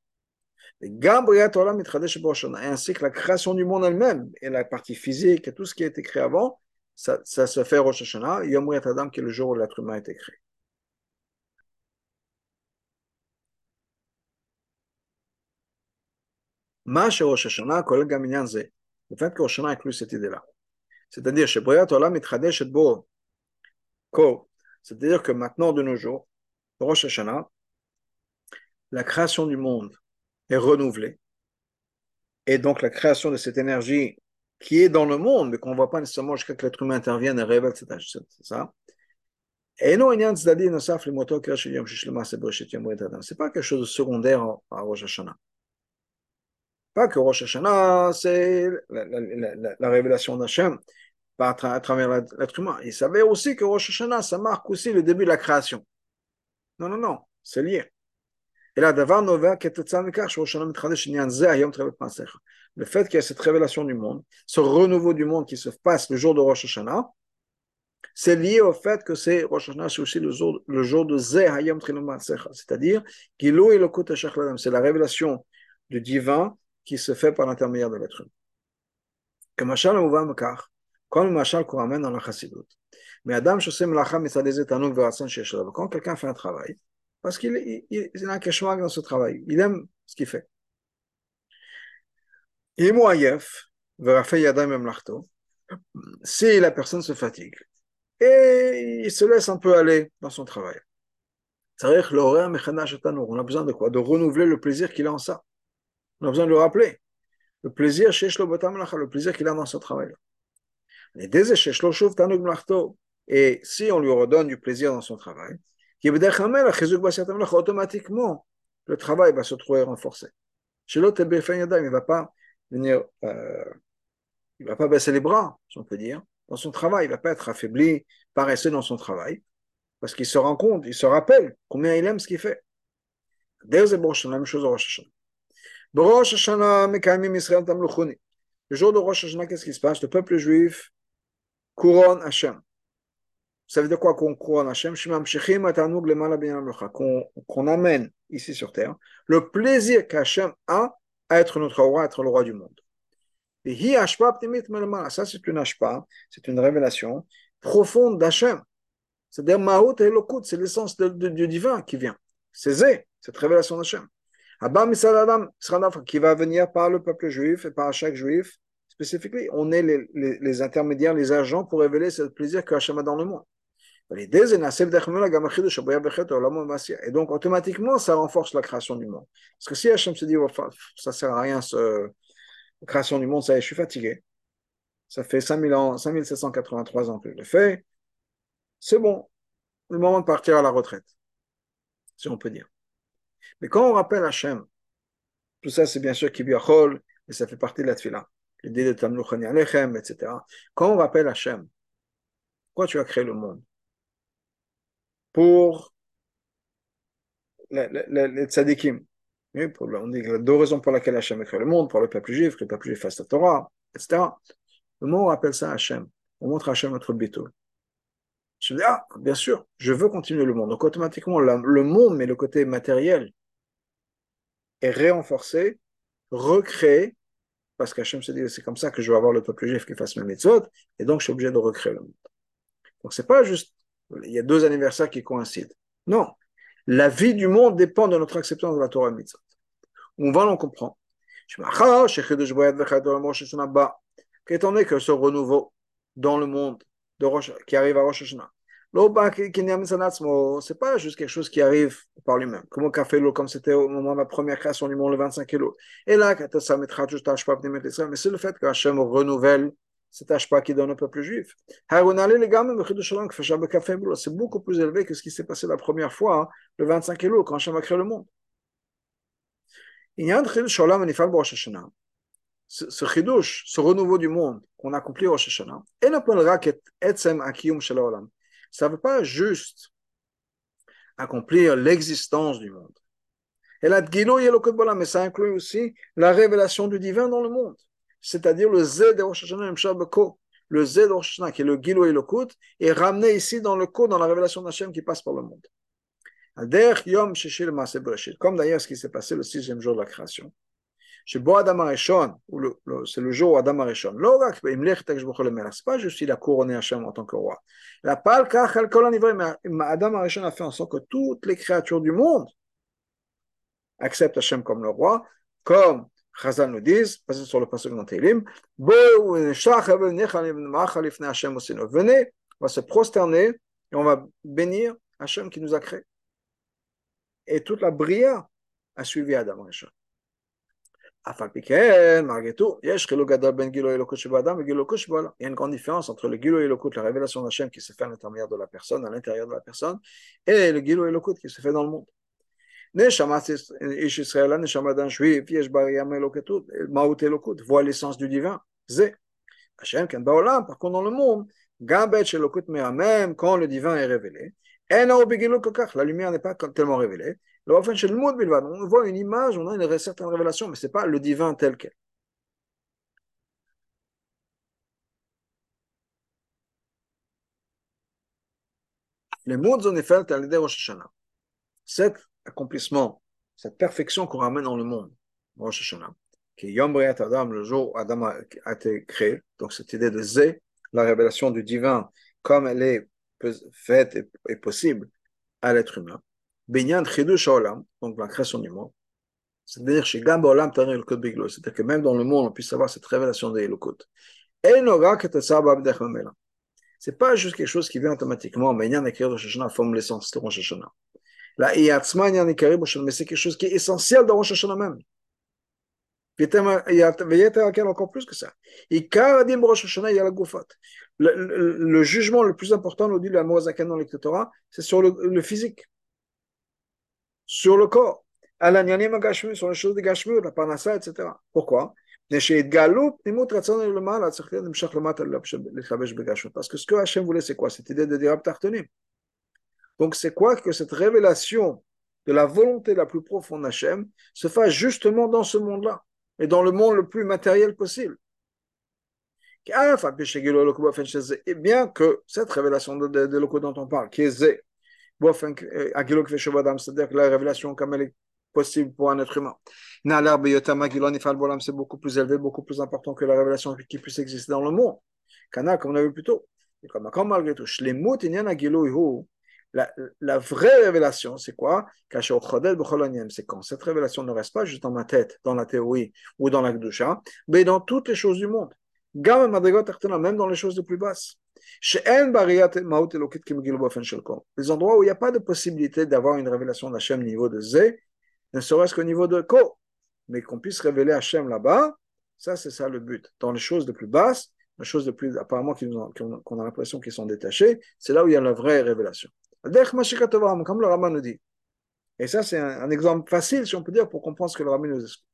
Et ainsi que la création du monde elle-même, et la partie physique, et tout ce qui a été créé avant, ça, ça se fait Rosh Hashanah, Yom Riyat Adam, qui est le jour où l'être humain a été créé. Mâche Rosh Hashanah, collègue Gaminyan Zé. Le fait que Rosh Hashanah inclut cette idée-là. C'est-à-dire, chez Briat Olam Mitchadesh et Bo. Ko. C'est-à-dire que maintenant, de nos jours, Rosh Hashanah, la création du monde est renouvelée. Et donc, la création de cette énergie qui est dans le monde, mais qu'on ne voit pas nécessairement jusqu'à que l'être humain intervienne et révèle cette énergie. C'est ça. Et non, Inyan Zdadi Nosaf, le moto Kirch Yom Shish L'Maaseh Bereshit Yom Briat Adam. Ce n'est pas quelque chose de secondaire à Rosh Hashanah. pas que Rosh Hashanah, c'est la, la, la, la révélation d'Hachem à, tra- à travers l'être humain. Il savait aussi que Rosh Hashanah, ça marque aussi le début de la création. Non, non, non, c'est lié. Et là, le fait qu'il y a cette révélation du monde, ce renouveau du monde qui se passe le jour de Rosh Hashanah, c'est lié au fait que c'est Rosh Hashanah, c'est aussi le jour, le jour de Zeh Hayom Trilum Masecha, c'est-à-dire Gilou et Likoutei Torah, c'est la révélation du divin qui se fait par l'intermédiaire de l'être humain. Que Machal Mouva Mekar, comme Machal qu'on ramène dans la Chassidut. Mais Adam Shosem Lacha Mitzadez Etanouk Veratzon Sheshadav. Quand quelqu'un fait un travail, parce qu'il il, il, il a un cachemag dans ce travail, il aime ce qu'il fait. Et Moayef Verafei Adam Emlachto, si la personne se fatigue et il se laisse un peu aller dans son travail. C'est-à-dire l'horaire mechanash etanour. On a besoin de quoi? De renouveler le plaisir qu'il a en ça. On a besoin de le rappeler. Le plaisir sheish lo batam lacha, le plaisir qu'il a dans son travail. Les désir sheish lo shuv tanoug mlachto. Et si on lui redonne du plaisir dans son travail, automatiquement le travail va se trouver renforcé. Chez l'autre il ne va pas venir, euh, il ne va pas baisser les bras, si on peut dire, dans son travail. Il ne va pas être affaibli, paresseux dans son travail, parce qu'il se rend compte, il se rappelle combien il aime ce qu'il fait. Deuxième Rosh Hashanah, la même chose au Rosh Hashanah. Rosh Hashanah, Mekaimim Israël Tamluchuni. Le jour de Rosh Hashanah, qu'est-ce qui se passe? Le peuple juif couronne Hachem. Ça veut dire quoi qu'on couronne Hachem? Qu'on, qu'on amène ici sur terre le plaisir qu'Hachem a à être notre roi, à être le roi du monde. Et ça, c'est une hashpa, c'est une révélation profonde d'Hachem. C'est-à-dire, Mahut et Elokut, c'est l'essence de, de, du divin qui vient. C'est Zé, cette révélation d'Hachem. Abba Misadam, qui va venir par le peuple juif et par chaque juif, spécifiquement. On est les, les, les intermédiaires, les agents pour révéler ce plaisir que Hachem a dans le monde. Et donc, automatiquement, ça renforce la création du monde. Parce que si Hachem se dit, oh, ça ne sert à rien, ce. La création du monde, ça y est, je suis fatigué. Ça fait cinq mille ans, cinq mille sept cent quatre-vingt-trois ans que je le fais. C'est bon, le moment de partir à la retraite, si on peut dire. Mais quand on rappelle Hachem, tout ça, c'est bien sûr Kibiachol, et ça fait partie de la tefila. L'idée de Tamluchani Alechem, et cetera. Quand on rappelle Hachem, pourquoi tu as créé le monde? Pour les, les, les tzadikim. Oui, pour, on dit qu'il y a deux raisons pour lesquelles Hachem a créé le monde, pour le peuple juif, que le peuple juif fasse la Torah, et cetera. Le moment où on appelle ça Hachem, on montre à Hachem notre béto. Je dis, ah, bien sûr, je veux continuer le monde. Donc automatiquement, la, le monde, mais le côté matériel, est réenforcé, recréé, parce qu'Hachem se dit, c'est comme ça que je veux avoir le peuple juif qui fasse mes mitzvot, et donc je suis obligé de recréer le monde. Donc c'est pas juste, il y a deux anniversaires qui coïncident. Non. La vie du monde dépend de notre acceptance de la Torah et de Mitzvot. On va l'en comprendre. Étant donné que ce renouveau dans le monde de Rosh, qui arrive à Rosh Hashanah, ce n'est pas juste quelque chose qui arrive par lui-même. Comme comme c'était au moment de la première création du monde, le vingt-cinq kilos. Et là, mais c'est le fait que Hachem renouvelle cet hashpa qui donne au peuple juif. C'est beaucoup plus élevé que ce qui s'est passé la première fois, hein, le vingt-cinq Elul, quand Hachem a créé le monde. Il y a un Chidush Olam Nifal Rosh Hashanah. Ce Chidush, ce renouveau du monde qu'on accomplit Rosh Hashanah, et le Polra qui est Etzem Akiyum Shel Olam. Ça ne veut pas juste accomplir l'existence du monde. Et la Gilou Yelokot Bolam, mais ça inclut aussi la révélation du divin dans le monde. C'est-à-dire le Z de Rosh Hashanah Mshabako, le Z de Rosh Hashanah qui est le Gilou et le Kout, est ramené ici dans le Kout, dans la révélation d'Hachem qui passe par le monde. Comme d'ailleurs ce qui s'est passé le sixième jour de la création. Chez Bo Adam Arishon, c'est le jour où Adam Arishon, c'est pas juste il a couronné Hachem en tant que roi. La Palka, Adam Arishon a fait en sorte que toutes les créatures du monde acceptent Hachem comme le roi, comme Chazal nous disent, passez sur le passouk dans Télim, venez, on va se prosterner et on va bénir Hachem qui nous a créés. Et toute la bria a suivi Adam Arishon. Malgré tout, il y a une grande différence entre le Gilou et le Kout, la révélation d'Hachem qui se fait à l'intérieur de la personne, à l'intérieur de la personne, et le Gilou et le Kout qui se fait dans le monde. Neshama, c'est Ish Israël, la Neshama d'un juif, Yesh Bar Yam Elokut, Maout Elokut, voit l'essence du divin. Zé. Hachem Ken Baolam, par contre dans le monde, Gambet Elokut Mehamem, quand le divin est révélé, Enao Begilou Kokach, la lumière n'est pas tellement révélée. On voit une image, on a une certaine révélation, mais ce n'est pas le divin tel quel. Les mots de Nefelt à l'idée Rosh Hashanah. Cet accomplissement, cette perfection qu'on ramène dans le monde, Rosh Hashanah, qui est Yom Briat Adam, le jour où Adam a été créé, donc cette idée de Zé, la révélation du divin, comme elle est faite et possible à l'être humain. Binyan Chidush Olam, donc la création du monde, c'est-à-dire chez Gamba Olam Tari Elokut Biglo, c'est-à-dire que même dans le monde on puisse avoir cette révélation de Elokut. Et Noga Ketasab Abdech Mamela. C'est pas juste quelque chose qui vient automatiquement, mais Nyan Ekir Rosh Hashanah forme l'essence de Rosh Hashanah. La Iyatzma Nyan Ekir Rosh Hashanah, mais c'est quelque chose qui est essentiel dans Rosh Hashanah même. Encore plus que ça. Le, le, le jugement le plus important, nous dit la Admour Hazaken dans le Likoutei Torah, c'est sur le, le physique. Sur le corps, à l'anyanim gashmur, sur les choses de gashmur, la parnassa, et cetera. Pourquoi? Parce que ce que Hachem voulait, c'est quoi? Cette idée de dire aptartenim. Donc c'est quoi que cette révélation de la volonté la plus profonde d'Hachem se fasse justement dans ce monde-là, et dans le monde le plus matériel possible. Et bien que cette révélation de, de, de l'Elokut dont on parle, qui est Zé, c'est-à-dire que la révélation comme elle est possible pour un être humain, c'est beaucoup plus élevé, beaucoup plus important que la révélation qui puisse exister dans le monde. Canal, comme on a vu plus tôt. Et comme malgré tout, la, la vraie révélation, c'est quoi? C'est quand cette révélation ne reste pas juste dans ma tête, dans la théorie ou dans la Kedusha, mais dans toutes les choses du monde. Même dans les choses les plus basses. Les endroits où il n'y a pas de possibilité d'avoir une révélation d'Hachem au niveau de Zé, ne serait-ce qu'au niveau de Ko, mais qu'on puisse révéler Hachem là-bas, ça c'est ça le but. Dans les choses les plus basses, les choses les plus apparemment qu'on a l'impression qu'ils sont détachées, c'est là où il y a la vraie révélation. Comme le Ramani nous dit. Et ça c'est un, un exemple facile, si on peut dire, pour comprendre ce que le Ramani nous explique.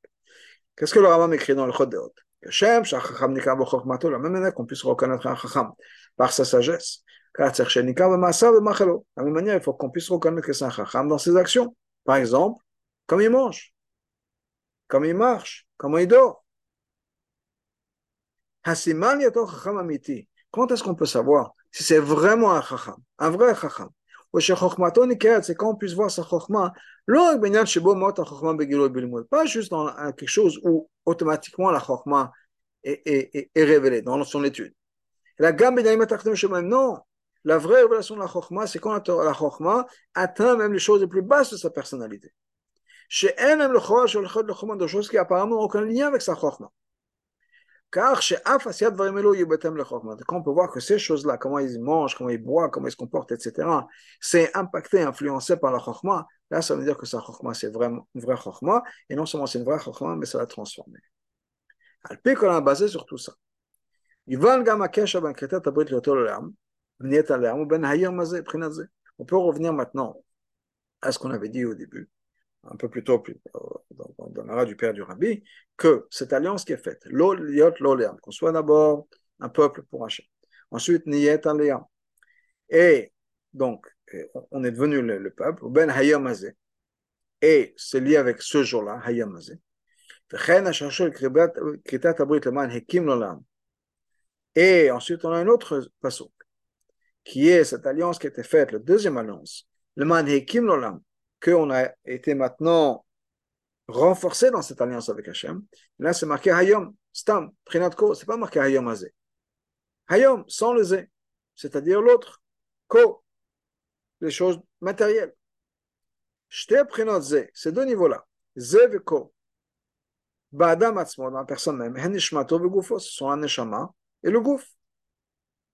Qu'est-ce que le Ramani écrit dans le Chod Deot? Hachem, Chacham Nikam Bochokmato, la même manière qu'on puisse reconnaître un Chacham par sa sagesse. De la même manière, il faut qu'on puisse reconnaître que c'est un Chacham dans ses actions. Par exemple, comme il mange, comme il marche, comment il dort. Hasiman Yato Chacham Amiti. Quand est-ce qu'on peut savoir si c'est vraiment un Chacham, un vrai Chacham? C'est quand on puisse voir sa Chochma, pas juste dans quelque chose où automatiquement la Chochma est, est, est, est révélée dans son étude. Non, la vraie révélation de la Chochma, c'est quand la Chochma atteint même les choses les plus basses de sa personnalité. Des choses qui apparemment n'ont aucun lien avec sa Chochma. Car chez Afasiad Varimelo Yebetem le Chokma, quand on peut voir que ces choses-là, comment ils mangent, comment ils boivent, comment ils se comportent, et cetera, c'est impacté, influencé par la Chokma, là ça veut dire que sa Chokma, c'est vraiment une vraie Chokma, et non seulement c'est une vraie Chokma, mais ça l'a transformée. Alpi qu'on a basé sur tout ça. On peut revenir maintenant à ce qu'on avait dit au début, un peu plus tôt, plus, dans, dans, dans l'arrêt du Père du Rabbi, que cette alliance qui est faite, l'oliot, l'oléam, qu'on soit d'abord un peuple pour Hachem, ensuite niyet aléam, et donc on est devenu le, le peuple, ben hayom hazeh, et c'est lié avec ce jour-là, hayom hazeh, et ensuite on a un autre passouk, qui est cette alliance qui était faite, la deuxième alliance, le man hekim l'olam, qu'on a été maintenant renforcé dans cette alliance avec Hachem. Là, c'est marqué Hayom, Stam, Prinatko, c'est pas marqué Hayom Azé. Hayom, sans le Zé, c'est-à-dire l'autre, Ko, les choses matérielles. J'te Prinat Zé, ces deux niveaux-là, Zé et Ko. Ba'adam Atzmo, dans la personne même, Henishmato et Goufo, ce sont la Neshama et le Gouf.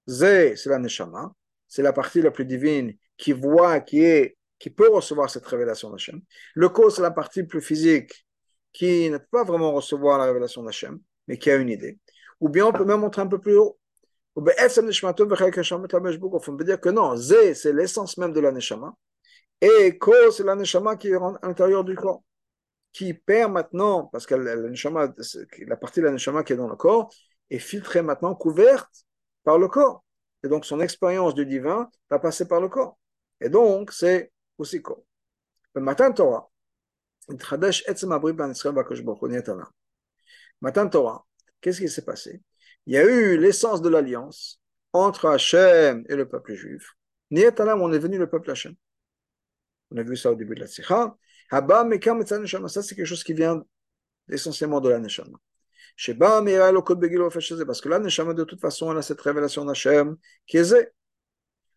Zé, c'est la Neshama, c'est la partie la plus divine qui voit, qui est qui peut recevoir cette révélation d'Hachem. Le corps, c'est la partie plus physique qui ne peut pas vraiment recevoir la révélation d'Hachem, mais qui a une idée. Ou bien on peut même monter un peu plus haut. On peut dire que non, Zé, c'est l'essence même de la Neshama, Et Ko, c'est la Neshama qui est à l'intérieur du corps, qui perd maintenant, parce que la, neshama, la partie de la Neshama qui est dans le corps est filtrée maintenant, couverte par le corps. Et donc, son expérience du divin va passer par le corps. Et donc, c'est aussi Ko. Le Matan Torah, Matan Torah, qu'est-ce qui s'est passé? Il y a eu l'essence de l'alliance entre Hachem et le peuple juif. Nietalam, on est venu le peuple Hachem. On a vu ça au début de la Sicha. Haba mekam etzan neshama. Ça, c'est quelque chose qui vient essentiellement de la neshama. Sheba meira lo kod begilou fashezé. Parce que la neshama, de toute façon, elle a cette révélation d'Hachem qui est zé.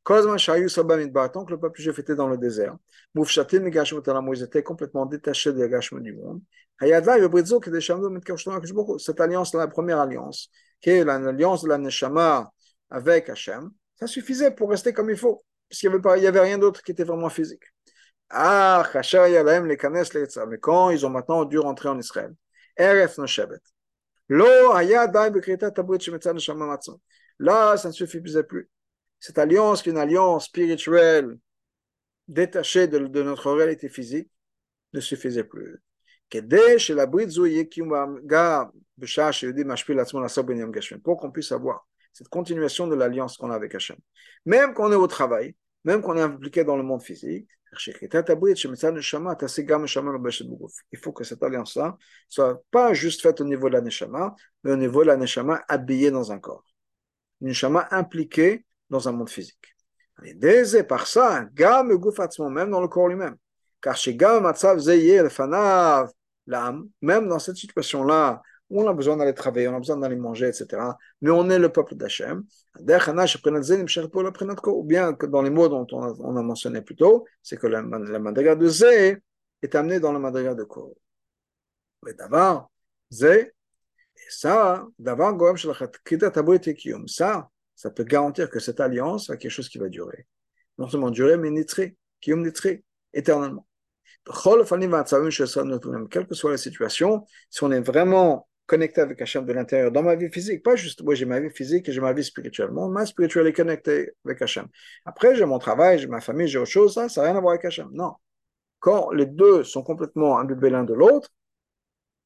Kozma shayu sabam idbar. Tant que le peuple juif était dans le désert, moufshatim megashmo talam, ils étaient complètement détachés de la gashmo du monde. Hayadla yobritzo kedeshamdo mitkavshton akishboko. Cette alliance, la première alliance, qui est l'alliance de la neshama avec Hachem, ça suffisait pour rester comme il faut, parce qu'il n'y avait rien d'autre qui était vraiment physique. Ah, Hachar Yalahem les Kanes les Yitzhak. Mais quand ils ont maintenant dû rentrer en Israël, Eref Noshabet. Lo Haya Dai Bekrita Tabrit Shemetzan Neshama Matzon. Là, ça ne suffisait plus. Cette alliance, qui est une alliance spirituelle, détachée de, de notre réalité physique, ne suffisait plus. Kedesh et la Brit Zouye Kiumaga Beshach Yehudim Ashpil Atzmon Asa Benyam Gashmin. Pour qu'on puisse avoir cette continuation de l'alliance qu'on a avec Hachem. Même qu'on est au travail, même qu'on est impliqué dans le monde physique, il faut que cette alliance-là soit pas juste faite au niveau de la Neshama, mais au niveau de la Neshama habillée dans un corps. Une Neshama impliquée dans un monde physique. Et par ça, même dans le corps lui-même. Car même dans cette situation-là, on a besoin d'aller travailler, on a besoin d'aller manger, et cetera. Mais on est le peuple d'Hachem. Ou bien, dans les mots dont on a, on a mentionné plus tôt, c'est que la, la madriga de Zé est amenée dans la madriga de Ko. Mais d'avant, Zé, et ça, d'avant, ça, ça peut garantir que cette alliance a quelque chose qui va durer. Non seulement durer, mais nitri, kiyum nitri, éternellement. Quelle que soit la situation, si on est vraiment connecté avec Hachem de l'intérieur dans ma vie physique, pas juste moi j'ai ma vie physique et j'ai ma vie spirituellement, ma spirituelle est connectée avec Hachem. Après j'ai mon travail, j'ai ma famille, j'ai autre chose, ça n'a rien à voir avec Hachem. Non. Quand les deux sont complètement imbibés l'un de l'autre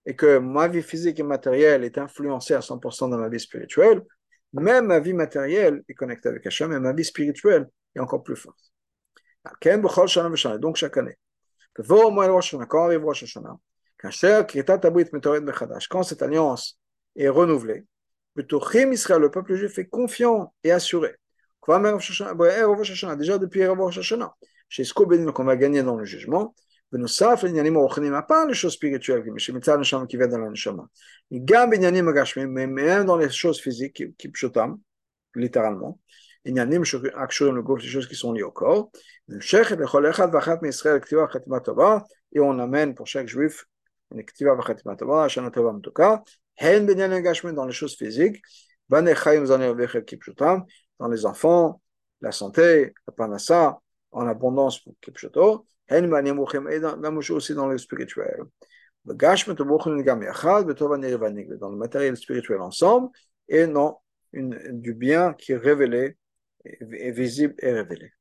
et que ma vie physique et matérielle est influencée à cent pour cent dans ma vie spirituelle, même ma vie matérielle est connectée avec Hachem et ma vie spirituelle est encore plus forte. Donc chaque année. Quand arrive Rosh Hashanah, quand cette alliance est renouvelée, le peuple juif est confiant et assuré. Déjà depuis Rosh Hashanah, chez Skobin qu'on va gagner dans le jugement, à part les choses spirituelles, qui viennent dans la Neshama, mais même dans les choses physiques, qui pshotam, littéralement, il y a des choses qui sont liées au corps. Et on amène pour chaque juif une ktiva v'chatima tova, shana tova m'tuka, hen benyan engagement dans les choses physiques, dans les enfants, la santé, la panassa, en abondance pour kipshoto, hen benyan mouchem, et dans aussi dans le spirituel. Dans le matériel spirituel ensemble, et non, une, du bien qui est révélé, est visible et révélé.